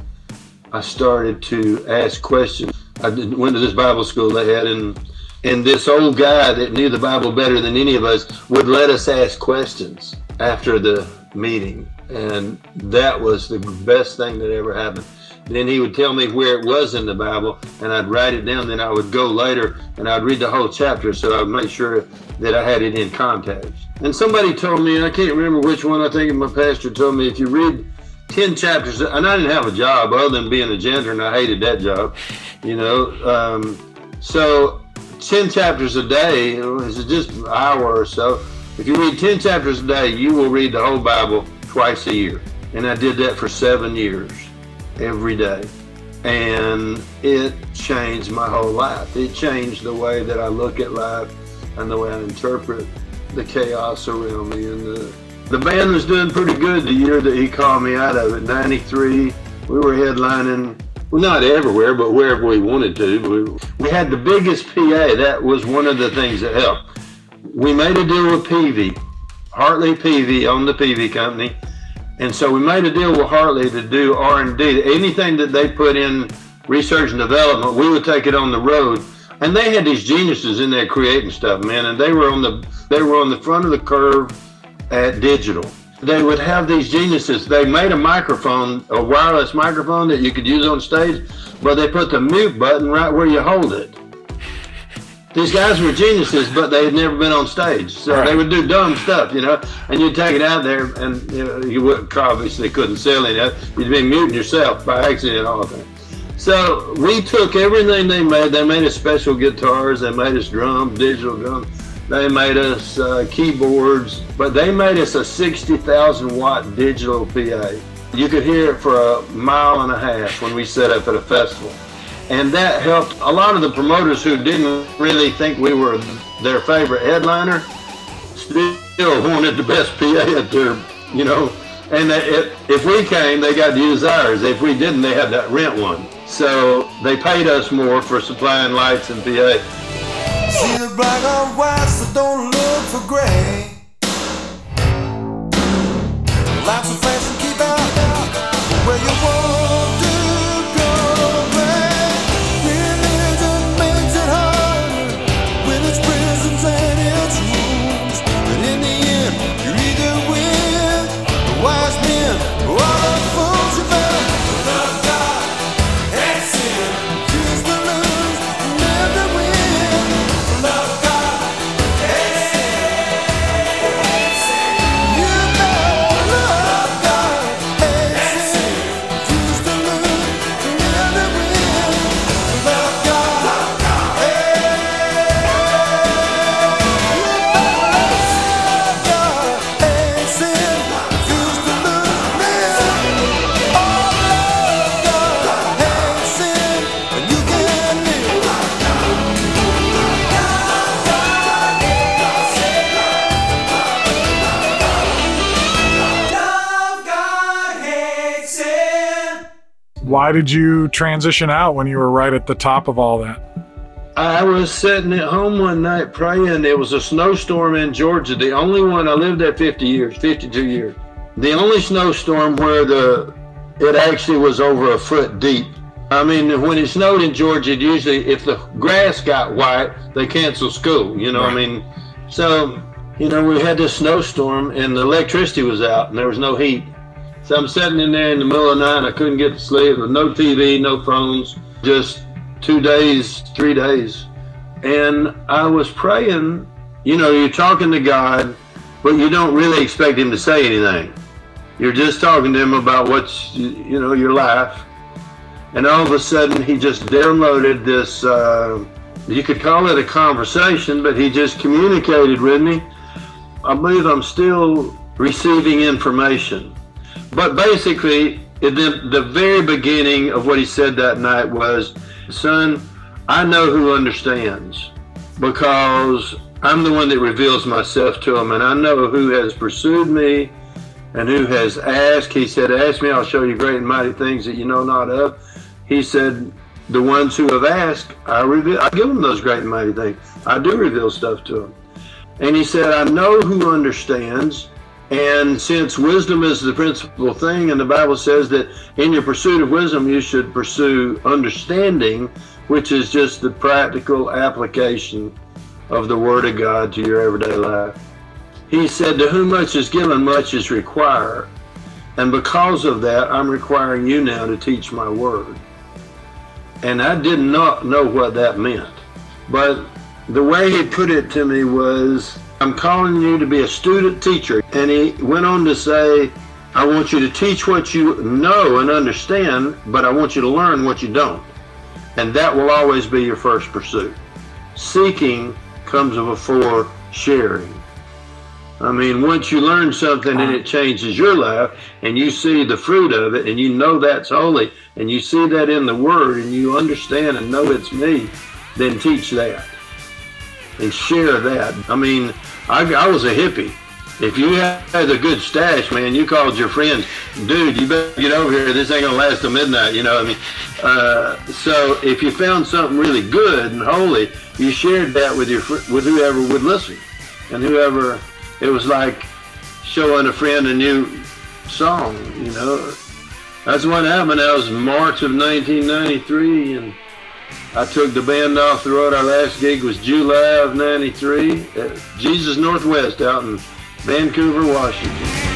I started to ask questions. I went to this Bible school they had, and and this old guy that knew the Bible better than any of us would let us ask questions after the meeting, and that was the best thing that ever happened. And then he would tell me where it was in the Bible, and I'd write it down, then I would go later and I'd read the whole chapter, so I'd make sure that I had it in context. And somebody told me, and I can't remember which one, I think my pastor told me, if you read ten chapters, and I didn't have a job other than being a janitor, and I hated that job, you know. Um, so ten chapters a day, it's just an hour or so. If you read ten chapters a day, you will read the whole Bible twice a year. And I did that for seven years, every day. And it changed my whole life. It changed the way that I look at life and the way I interpret the chaos around me. And the The band was doing pretty good the year that he called me out of it, ninety-three. We were headlining, well, not everywhere, but wherever we wanted to. We, we had the biggest P A. That was one of the things that helped. We made a deal with Peavey, Hartley Peavey owned the Peavey Company, And so we made a deal with Hartley to do R and D. Anything that they put in research and development, we would take it on the road. And they had these geniuses in there creating stuff, man. And they were on the they were on the front of the curve at digital. They would have these geniuses. They made a microphone, a wireless microphone that you could use on stage, but they put the mute button right where you hold it. These guys were geniuses, but they had never been on stage. So right. They would do dumb stuff, you know, and you'd take it out there and you know, you wouldn't, obviously couldn't sell any of it. You'd be muting yourself by accident, all the time. So we took everything they made. They made us special guitars. They made us drums, digital drums. They made us uh, keyboards, but they made us a sixty thousand watt digital P A. You could hear it for a mile and a half when we set up at a festival. And that helped a lot of the promoters who didn't really think we were their favorite headliner still wanted the best P A at their, you know. And they, if, if we came, they got to use ours. If we didn't, they had to rent one. So they paid us more for supplying lights and P A. See the black or white, so don't look for gray. Lots of fashion, keep out where you want to go away. Religion makes it harder with its prisons and its rules. But in the end, you either win the wise men or the fools you found. Love God and sin. Choose to lose, never win. Love God and sin. You know, love God and sin. Choose to lose, never win. Love God and sin. Choose to lose, never win. Oh, love God and sin, and you can live. Love God and sin. Why did you transition out when you were right at the top of all that? I was sitting at home one night praying. It was a snowstorm in Georgia. The only one, I lived there fifty years, fifty-two years. The only snowstorm where the it actually was over a foot deep. I mean, when it snowed in Georgia, it usually, if the grass got white, they canceled school, you know what I mean? So, you know, we had this snowstorm and the electricity was out and there was no heat. So I'm sitting in there in the middle of the night. I couldn't get to sleep. There was no T V, no phones, just two days, three days. And I was praying, you know, you're talking to God, but you don't really expect him to say anything. You're just talking to him about what's, you know, your life. And all of a sudden, he just downloaded this, uh, you could call it a conversation, but he just communicated with me. I believe I'm still receiving information. But basically, at the, the very beginning of what he said that night was, "Son, I know who understands because I'm the one that reveals myself to him, and I know who has pursued me and who has asked." He said, "Ask me, I'll show you great and mighty things that you know not of." He said, "The ones who have asked, I reveal. I give them those great and mighty things. I do reveal stuff to them." And he said, "I know who understands." And since wisdom is the principal thing, and the Bible says that in your pursuit of wisdom, you should pursue understanding, which is just the practical application of the Word of God to your everyday life. He said, "To whom much is given, much is required." And because of that, I'm requiring you now to teach my Word. And I did not know what that meant. But the way he put it to me was, "I'm calling you to be a student teacher." And he went on to say, "I want you to teach what you know and understand, but I want you to learn what you don't. And that will always be your first pursuit. Seeking comes before sharing." I mean, once you learn something and it changes your life and you see the fruit of it and you know that's holy and you see that in the Word and you understand and know it's me, then teach that. And share that. I mean, I, I was a hippie. If you had a good stash, man, you called your friends, "Dude, you better get over here. This ain't gonna last till midnight." You know what I mean? Uh, so if you found something really good and holy, you shared that with your with whoever would listen, and whoever. It was like showing a friend a new song, you know. That's what happened. That was March of nineteen ninety-three, and I took the band off the road. Our last gig was July of ninety-three at Jesus Northwest out in Vancouver, Washington.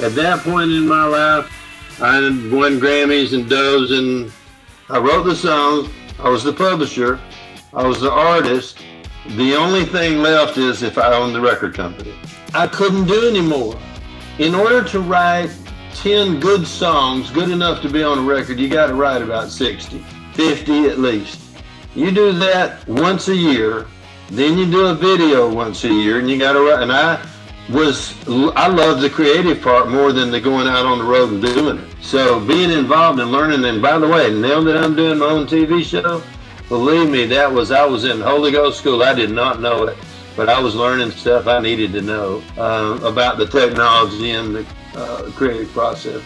At that point in my life, I won Grammys and Doves, and I wrote the songs. I was the publisher. I was the artist. The only thing left is if I owned the record company. I couldn't do anymore. In order to write ten good songs, good enough to be on a record, you got to write about sixty, fifty at least. You do that once a year, then you do a video once a year, and you got to write. And I. was I loved the creative part more than the going out on the road and doing it. So being involved and learning, and by the way, now that I'm doing my own T V show, believe me, that was I was in Holy Ghost school. I did not know it, but I was learning stuff I needed to know uh, about the technology and the uh, creative process.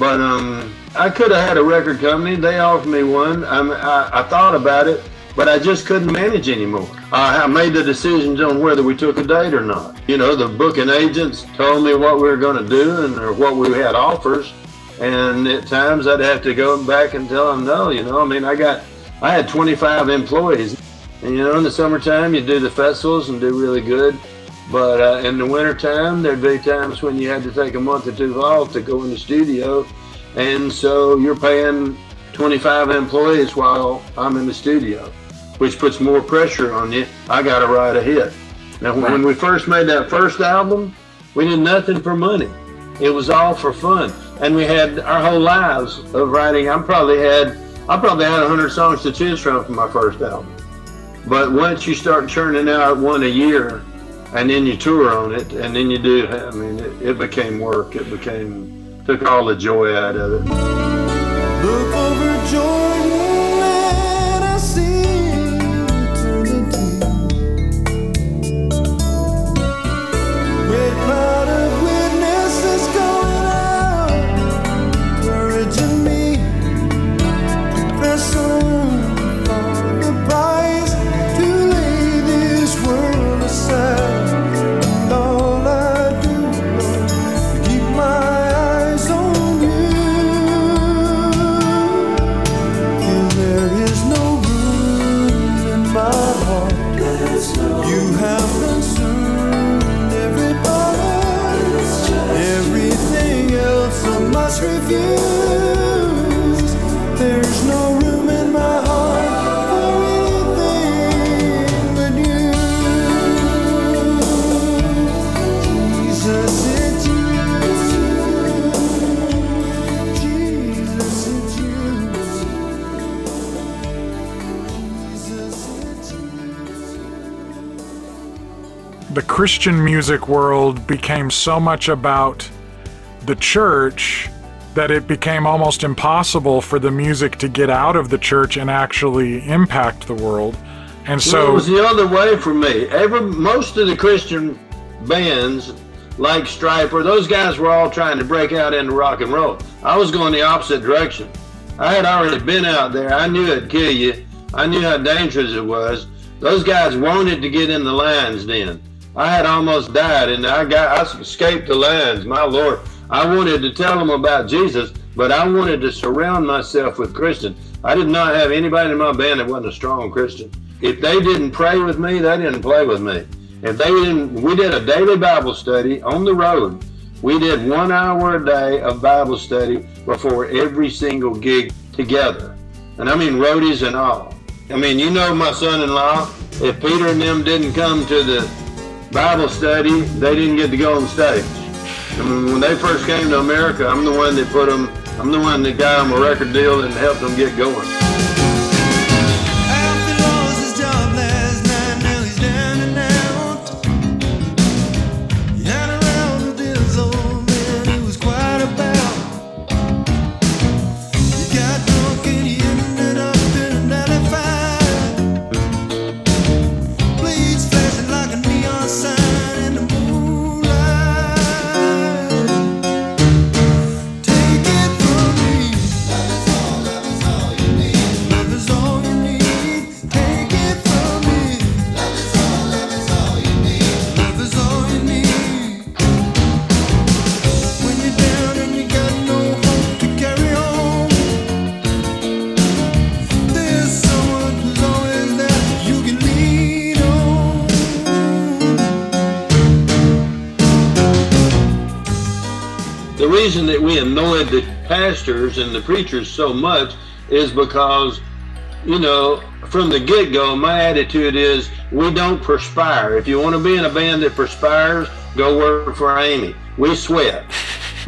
But um, I could have had a record company. They offered me one. I, I, I thought about it, but I just couldn't manage anymore. Uh, I made the decisions on whether we took a date or not. You know, the booking agents told me what we were going to do and or what we had offers, and at times I'd have to go back and tell them no. You know, I mean, I got, I had twenty-five employees, and you know, in the summertime you do the festivals and do really good, but uh, in the wintertime there'd be times when you had to take a month or two off to go in the studio, and so you're paying twenty-five employees while I'm in the studio, which puts more pressure on you. I got to write a hit. Now, when we first made that first album, we did nothing for money. It was all for fun. And we had our whole lives of writing. I probably had I probably had one hundred songs to choose from for my first album. But once you start churning out one a year, and then you tour on it, and then you do, I mean, it, it became work. It became, took all the joy out of it. Look over joy. The Christian music world became so much about the church that it became almost impossible for the music to get out of the church and actually impact the world. And so well, it was the other way for me. Every most of the Christian bands like Stryper. Those guys were all trying to break out into rock and roll. I was going the opposite direction. I had already been out there. I knew it'd kill you. I knew how dangerous it was. Those guys wanted to get in the lion's den. I had almost died, and I got I escaped the lions. My Lord, I wanted to tell them about Jesus, but I wanted to surround myself with Christians. I did not have anybody in my band that wasn't a strong Christian. If they didn't pray with me, they didn't play with me. If they didn't, we did a daily Bible study on the road. We did one hour a day of Bible study before every single gig together. And I mean roadies and all. I mean, you know my son-in-law, if Peter and them didn't come to the Bible study, they didn't get to go on stage. I mean, when they first came to America, I'm the one that put them, I'm the one that got them a record deal and helped them get going. The reason that we annoyed the pastors and the preachers so much is because, you know, from the get-go, my attitude is we don't perspire. If you want to be in a band that perspires, go work for Amy. We sweat.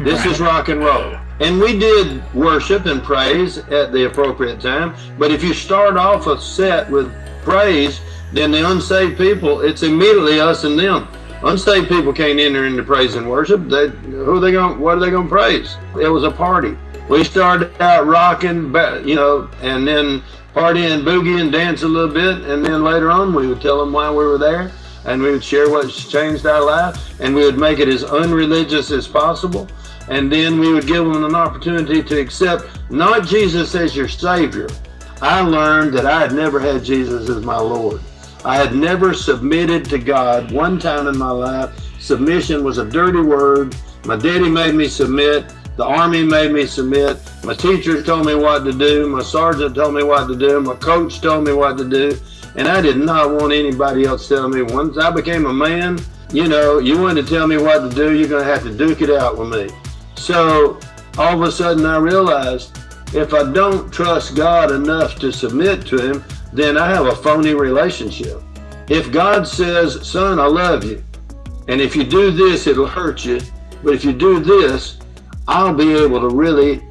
This right. is rock and roll. And we did worship and praise at the appropriate time, but if you start off a set with praise, then the unsaved people, it's immediately us and them. Unsaved people can't enter into praise and worship. They, who are they going? What are they going to praise? It was a party. We started out rocking, you know, and then partying, boogie, and dance a little bit. And then later on, we would tell them why we were there, and we would share what's changed our life, and we would make it as unreligious as possible. And then we would give them an opportunity to accept not Jesus as your Savior. I learned that I had never had Jesus as my Lord. I had never submitted to God one time in my life. Submission was a dirty word. My daddy made me submit. The army made me submit. My teachers told me what to do. My sergeant told me what to do. My coach told me what to do. And I did not want anybody else telling me. Once I became a man, you know, you wanted to tell me what to do, you're going to have to duke it out with me. So all of a sudden I realized if I don't trust God enough to submit to him, then I have a phony relationship. If God says, son, I love you, and if you do this, it'll hurt you, but if you do this, I'll be able to really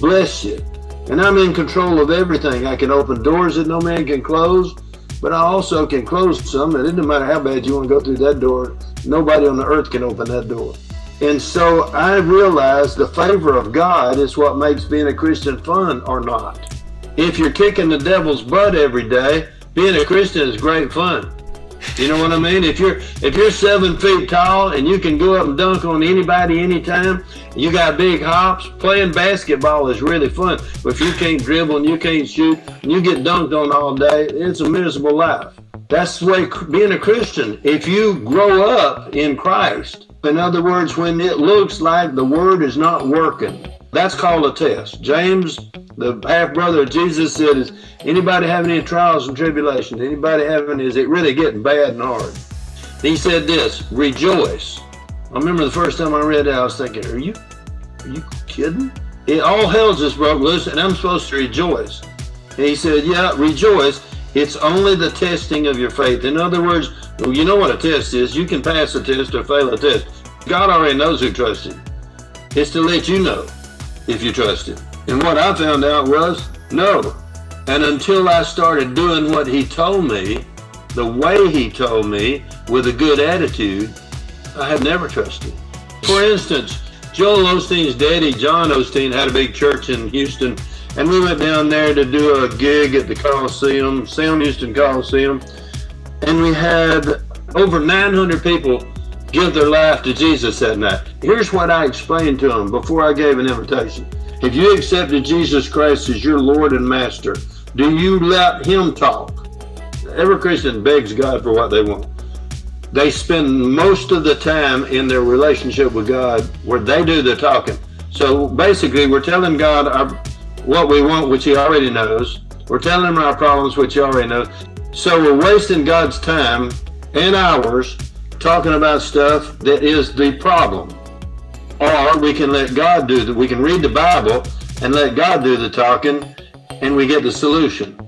bless you. And I'm in control of everything. I can open doors that no man can close, but I also can close some, and it doesn't matter how bad you want to go through that door, nobody on the earth can open that door. And so I realized the favor of God is what makes being a Christian fun or not. If you're kicking the devil's butt every day, being a Christian is great fun. You know what I mean? If you're if you're seven feet tall and you can go up and dunk on anybody anytime, you got big hops, playing basketball is really fun. But if you can't dribble and you can't shoot and you get dunked on all day, it's a miserable life. That's the way being a Christian, if you grow up in Christ, in other words, when it looks like the word is not working, that's called a test. James, the half-brother of Jesus, said, is anybody having any trials and tribulations? Anybody having, is it really getting bad and hard? He said this, rejoice. I remember the first time I read that, I was thinking, are you, are you kidding? It, all hell's just broke loose, and I'm supposed to rejoice. And he said, yeah, rejoice. It's only the testing of your faith. In other words, well, you know what a test is. You can pass a test or fail a test. God already knows who trusts him. It's to let you know if you trust him. And what I found out was, no. And until I started doing what he told me, the way he told me, with a good attitude, I had never trusted. For instance, Joel Osteen's daddy, John Osteen, had a big church in Houston, and we went down there to do a gig at the Coliseum, Sam Houston Coliseum, and we had over nine hundred people give their life to Jesus that night. Here's what I explained to them before I gave an invitation. If you accepted Jesus Christ as your Lord and Master, do you let Him talk? Every Christian begs God for what they want. They spend most of the time in their relationship with God where they do the talking. So basically, we're telling God our, what we want, which He already knows. We're telling Him our problems, which He already knows. So we're wasting God's time and ours talking about stuff that is the problem. Or we can let God do that. We can read the Bible and let God do the talking, and we get the solution.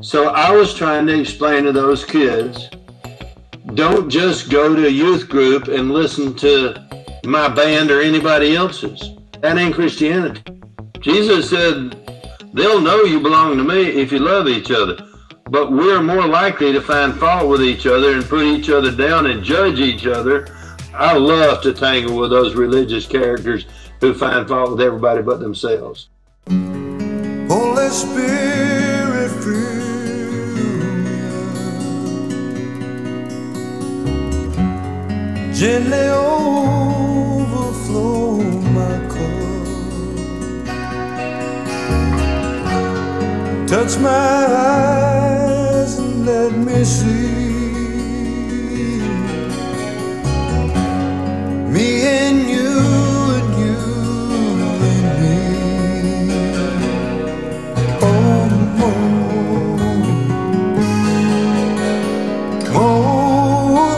So I was trying to explain to those kids, don't just go to a youth group and listen to my band or anybody else's. That ain't Christianity. Jesus said, they'll know you belong to me if you love each other. But we're more likely to find fault with each other and put each other down and judge each other. I love to tangle with those religious characters who find fault with everybody but themselves. Holy Spirit, free, gently overflow my cup. Touch my eyes and let me see. Me and you and you and me. Oh, more, more.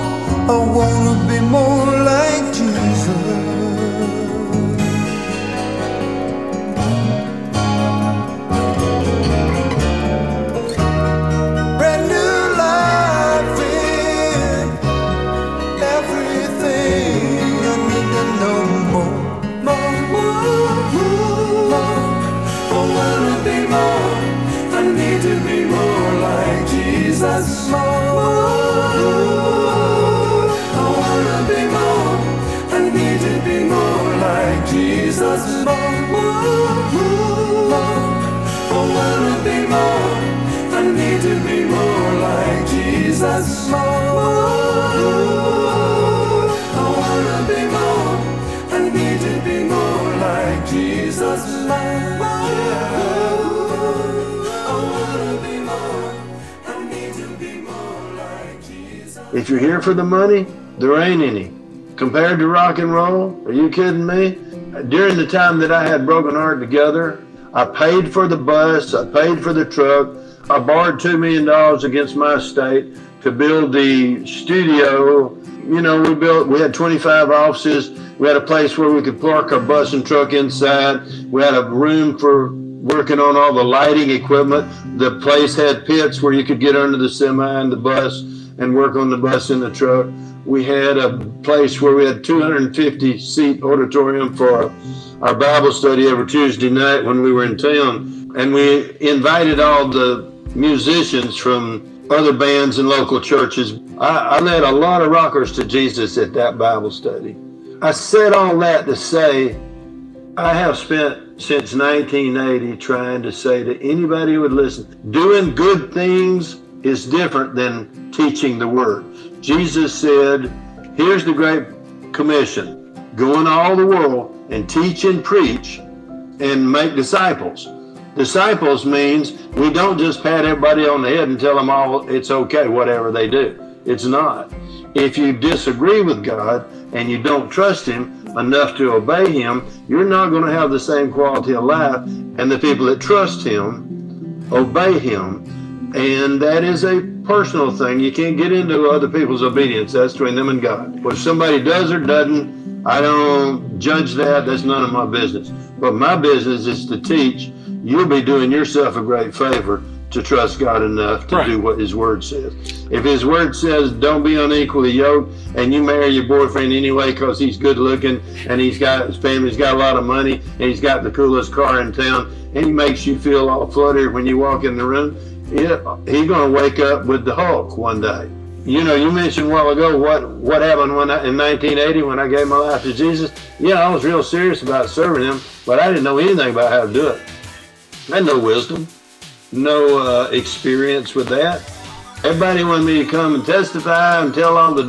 I wanna be more like Jesus. Brand new life in everything. Jesus, more, more, I wanna be more, I need to be more like Jesus, more, more, more, I wanna be more, I need to be more like Jesus, more, more, I wanna be more, I need to be more like Jesus, more, I wanna be more. If you're here for the money, there ain't any. Compared to rock and roll, are you kidding me? During the time that I had Broken Heart together, I paid for the bus, I paid for the truck, I borrowed two million dollars against my estate to build the studio. You know, we built, we had twenty-five offices, we had a place where we could park our bus and truck inside, we had a room for working on all the lighting equipment, the place had pits where you could get under the semi and the bus and work on the bus in the truck. We had a place where we had two hundred fifty seat auditorium for our Bible study every Tuesday night when we were in town. And we invited all the musicians from other bands and local churches. I, I led a lot of rockers to Jesus at that Bible study. I said all that to say, I have spent since nineteen eighty trying to say to anybody who would listen, doing good things is different than teaching the word. Jesus said, here's the Great Commission. Go into all the world and teach and preach and make disciples. Disciples means we don't just pat everybody on the head and tell them all it's okay, whatever they do. It's not. If you disagree with God and you don't trust Him enough to obey Him, you're not going to have the same quality of life. And the people that trust Him, obey Him. And that is a personal thing. You can't get into other people's obedience. That's between them and God. What somebody does or doesn't, I don't judge that. That's none of my business. But my business is to teach. You'll be doing yourself a great favor to trust God enough to right. do what His Word says. If His Word says, don't be unequally yoked, and you marry your boyfriend anyway because he's good looking and he's got his family's got a lot of money and he's got the coolest car in town and he makes you feel all fluttered when you walk in the room, Yeah, he's going to wake up with the Hulk one day. You know, you mentioned a while ago what, what happened when I, in nineteen eighty when I gave my life to Jesus. Yeah, I was real serious about serving Him, but I didn't know anything about how to do it. I had no wisdom, no uh, experience with that. Everybody wanted me to come and testify and tell all the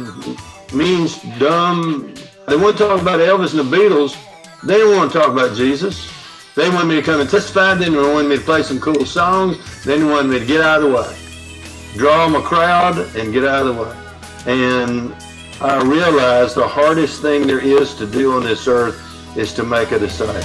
means dumb. They want to talk about Elvis and the Beatles. They didn't want to talk about Jesus. They wanted me to come and testify. They didn't want me to play some cool songs. They didn't want me to get out of the way. Draw them a crowd and get out of the way. And I realized the hardest thing there is to do on this earth is to make a disciple.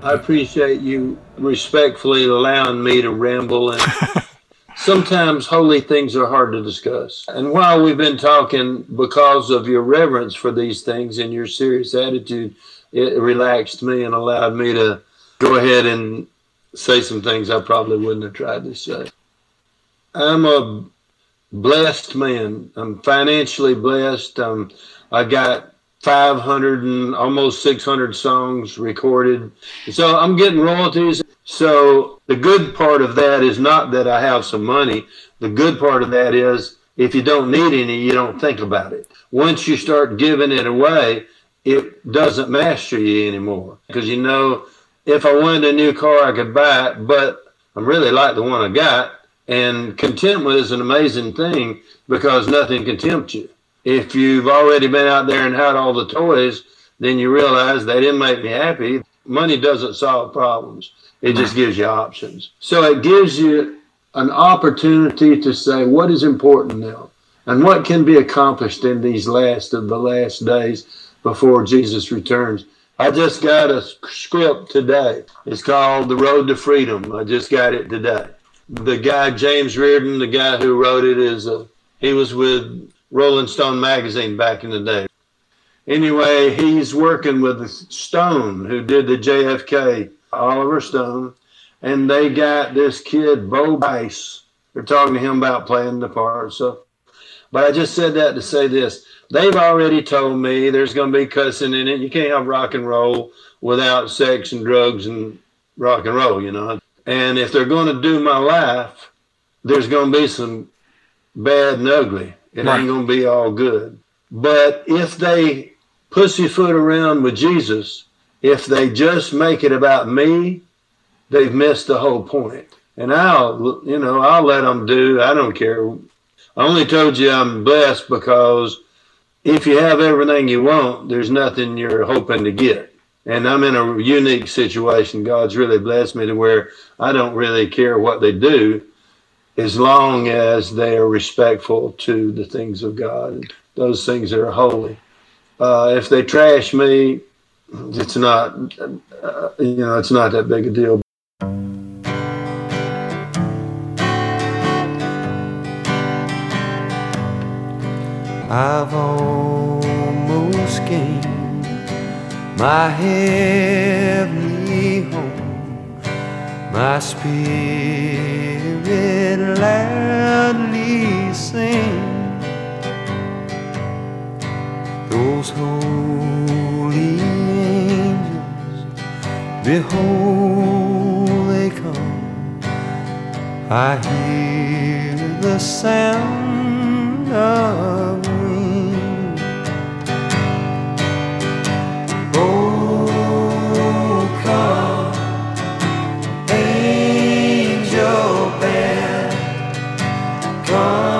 I appreciate you respectfully allowing me to ramble. And sometimes holy things are hard to discuss. And while we've been talking, because of your reverence for these things and your serious attitude, it relaxed me and allowed me to go ahead and say some things I probably wouldn't have tried to say. I'm a blessed man. I'm financially blessed. Um, I got five hundred and almost six hundred songs recorded. So I'm getting royalties. So the good part of that is not that I have some money. The good part of that is if you don't need any, you don't think about it. Once you start giving it away, it doesn't master you anymore. Because you know, if I wanted a new car, I could buy it, but I'm really like the one I got. And contentment is an amazing thing because nothing can tempt you. If you've already been out there and had all the toys, then you realize they didn't make me happy. Money doesn't solve problems. It just gives you options. So it gives you an opportunity to say, what is important now? And what can be accomplished in these last of the last days before Jesus returns? I just got a script today. It's called The Road to Freedom. I just got it today. The guy, James Reardon, the guy who wrote it, is a, he was with Rolling Stone magazine back in the day. Anyway, he's working with Stone, who did the J F K, Oliver Stone, and they got this kid, Bo Bice. They're talking to him about playing the part. So, but I just said that to say this. They've already told me there's going to be cussing in it. You can't have rock and roll without sex and drugs and rock and roll, you know. And if they're going to do my life, there's going to be some bad and ugly. It ain't going to be all good. But if they pussyfoot around with Jesus, if they just make it about me, they've missed the whole point. And I'll, you know, I'll let them do. I don't care. I only told you I'm blessed because if you have everything you want, there's nothing you're hoping to get. And I'm in a unique situation. God's really blessed me to where I don't really care what they do, as long as they are respectful to the things of God and those things that are holy. Uh, if they trash me, it's not, uh, you know, it's not that big a deal. I've almost gained my heavenly home, my spirit it loudly sing those holy angels. Behold, they come I hear the sound of rain. Oh, come, angel band, come.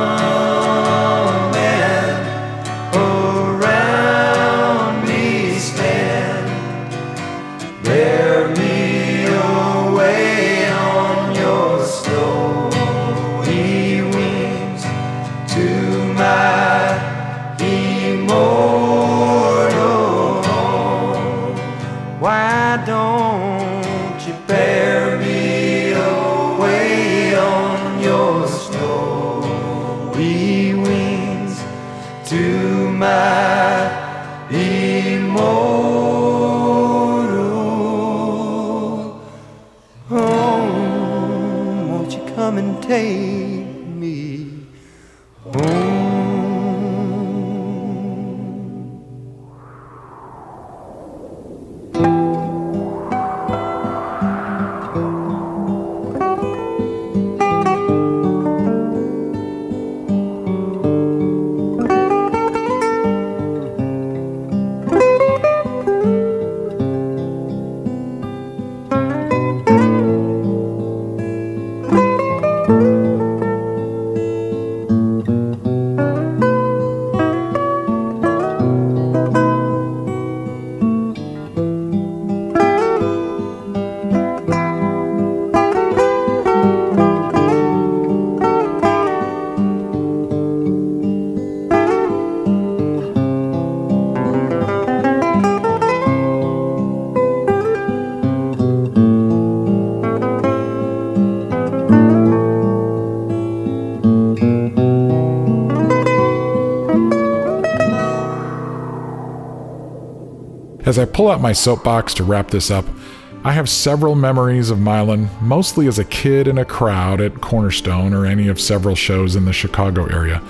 As I pull out my soapbox to wrap this up, I have several memories of Mylon, mostly as a kid in a crowd at Cornerstone or any of several shows in the Chicago area.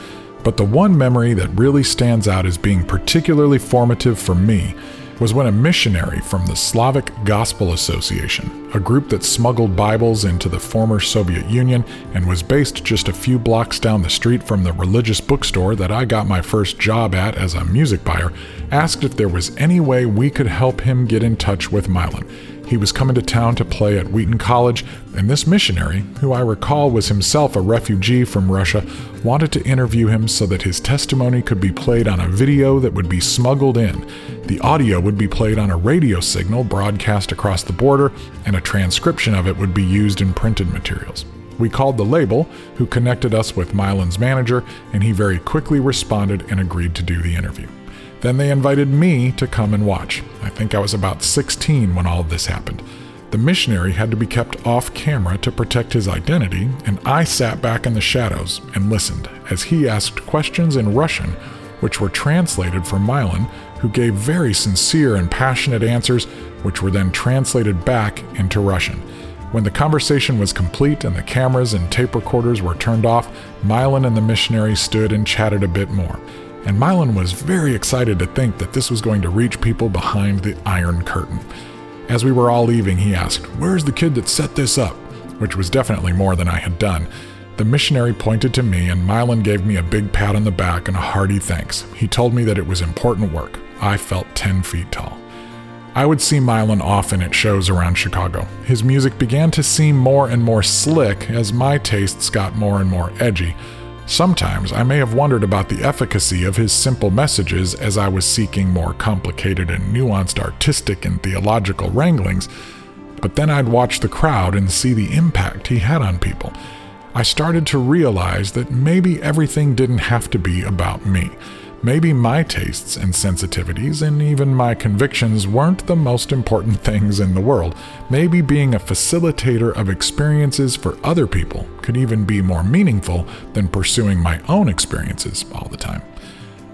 But the one memory that really stands out as being particularly formative for me was when a missionary from the Slavic Gospel Association, a group that smuggled Bibles into the former Soviet Union and was based just a few blocks down the street from the religious bookstore that I got my first job at as a music buyer, asked if there was any way we could help him get in touch with Mylon. He was coming to town to play at Wheaton College, and this missionary, who I recall was himself a refugee from Russia, wanted to interview him so that his testimony could be played on a video that would be smuggled in. The audio would be played on a radio signal broadcast across the border, and a transcription of it would be used in printed materials. We called the label, who connected us with Mylon's manager, and he very quickly responded and agreed to do the interview. Then they invited me to come and watch. I think I was about sixteen when all of this happened. The missionary had to be kept off camera to protect his identity, and I sat back in the shadows and listened as he asked questions in Russian, which were translated for Mylon, who gave very sincere and passionate answers, which were then translated back into Russian. When the conversation was complete and the cameras and tape recorders were turned off, Mylon and the missionary stood and chatted a bit more. And Mylon was very excited to think that this was going to reach people behind the Iron Curtain. As we were all leaving, he asked, "Where's the kid that set this up?" Which was definitely more than I had done. The missionary pointed to me, and Mylon gave me a big pat on the back and a hearty thanks. He told me that it was important work. I felt ten feet tall. I would see Mylon often at shows around Chicago. His music began to seem more and more slick as my tastes got more and more edgy. Sometimes I may have wondered about the efficacy of his simple messages as I was seeking more complicated and nuanced artistic and theological wranglings, but then I'd watch the crowd and see the impact he had on people. I started to realize that maybe everything didn't have to be about me. Maybe my tastes and sensitivities and even my convictions weren't the most important things in the world. Maybe being a facilitator of experiences for other people could even be more meaningful than pursuing my own experiences all the time.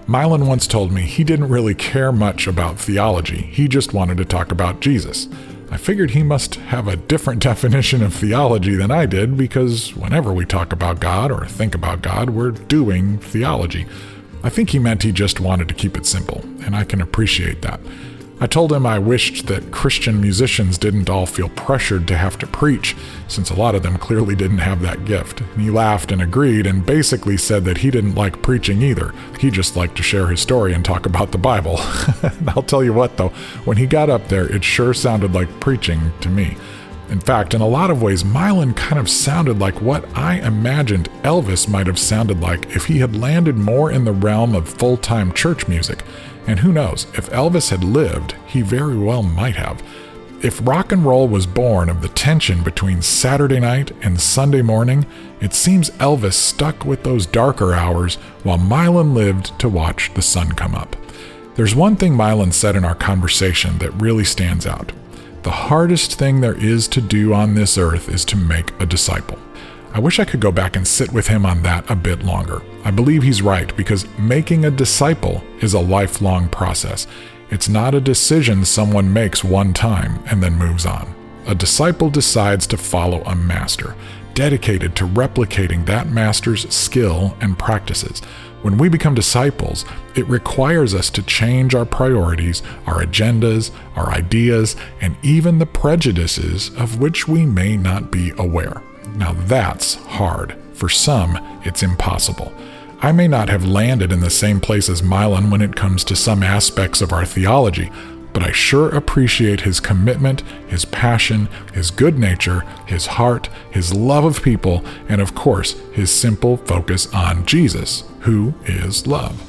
Mylon once told me he didn't really care much about theology, he just wanted to talk about Jesus. I figured he must have a different definition of theology than I did, because whenever we talk about God or think about God, we're doing theology. I think he meant he just wanted to keep it simple, and I can appreciate that. I told him I wished that Christian musicians didn't all feel pressured to have to preach, since a lot of them clearly didn't have that gift. He laughed and agreed, and basically said that he didn't like preaching either. He just liked to share his story and talk about the Bible. I'll tell you what though, when he got up there, it sure sounded like preaching to me. In fact, in a lot of ways, Mylon kind of sounded like what I imagined Elvis might have sounded like if he had landed more in the realm of full-time church music. And who knows, if Elvis had lived, he very well might have. If rock and roll was born of the tension between Saturday night and Sunday morning, it seems Elvis stuck with those darker hours while Mylon lived to watch the sun come up. There's one thing Mylon said in our conversation that really stands out. The hardest thing there is to do on this earth is to make a disciple. I wish I could go back and sit with him on that a bit longer. I believe he's right, because making a disciple is a lifelong process. It's not a decision someone makes one time and then moves on. A disciple decides to follow a master, dedicated to replicating that master's skill and practices. When we become disciples, it requires us to change our priorities, our agendas, our ideas, and even the prejudices of which we may not be aware. Now that's hard. For some, it's impossible. I may not have landed in the same place as Mylon when it comes to some aspects of our theology, but I sure appreciate his commitment, his passion, his good nature, his heart, his love of people, and of course, his simple focus on Jesus, who is love.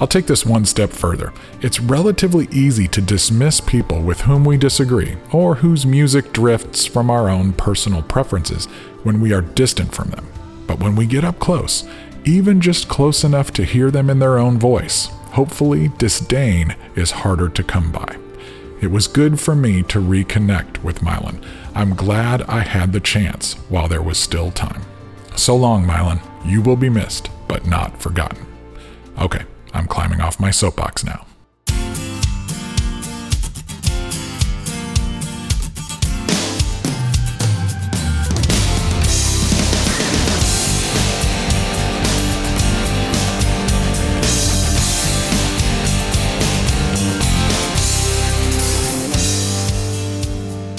I'll take this one step further. It's relatively easy to dismiss people with whom we disagree, or whose music drifts from our own personal preferences, when we are distant from them. But when we get up close, even just close enough to hear them in their own voice, hopefully, disdain is harder to come by. It was good for me to reconnect with Mylon. I'm glad I had the chance while there was still time. So long, Mylon. You will be missed, but not forgotten. Okay, I'm climbing off my soapbox now.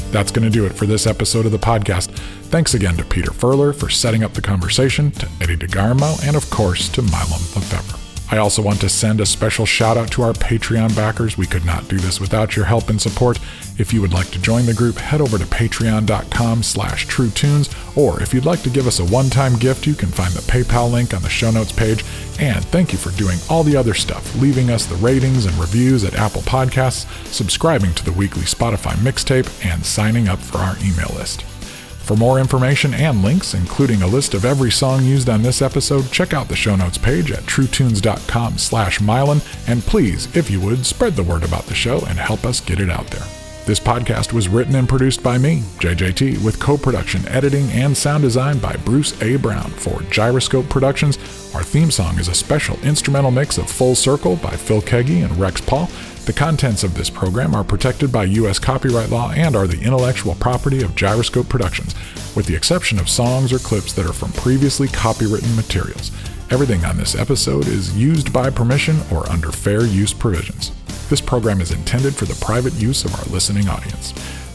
That's going to do it for this episode of the podcast. Thanks again to Peter Furler for setting up the conversation, to Eddie DeGarmo, and of course to Mylon LeFevre. I also want to send a special shout out to our Patreon backers. We could not do this without your help and support. If you would like to join the group, head over to patreon.com slash truetunes, or if you'd like to give us a one-time gift, you can find the PayPal link on the show notes page. And thank you for doing all the other stuff, leaving us the ratings and reviews at Apple Podcasts, subscribing to the weekly Spotify mixtape, and signing up for our email list. For more information and links, including a list of every song used on this episode, check out the show notes page at truetunes.com slash Mylon, and please, if you would, spread the word about the show and help us get it out there. This podcast was written and produced by me, J J T, with co-production, editing, and sound design by Bruce A. Brown for Gyroscope Productions. Our theme song is a special instrumental mix of Full Circle by Phil Keggy and Rex Paul. The contents of this program are protected by U S copyright law and are the intellectual property of Gyroscope Productions, with the exception of songs or clips that are from previously copywritten materials. Everything on this episode is used by permission or under fair use provisions. This program is intended for the private use of our listening audience.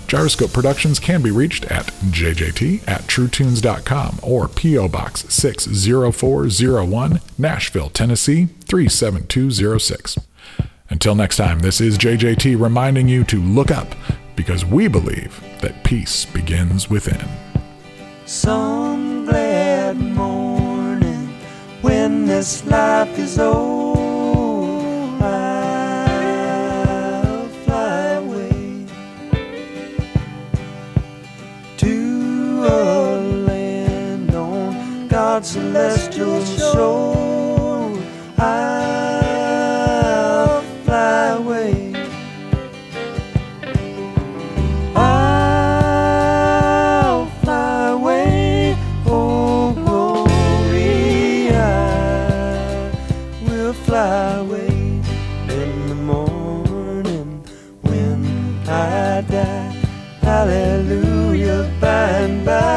Gyroscope Productions can be reached at jjt at truetunes.com or P O Box six oh four oh one, Nashville, Tennessee three seven two oh six. Until next time, this is J J T reminding you to look up, because we believe that peace begins within. Some glad morning when this life is old, I'll fly away to a land on God's celestial shore. I Hallelujah, by and by.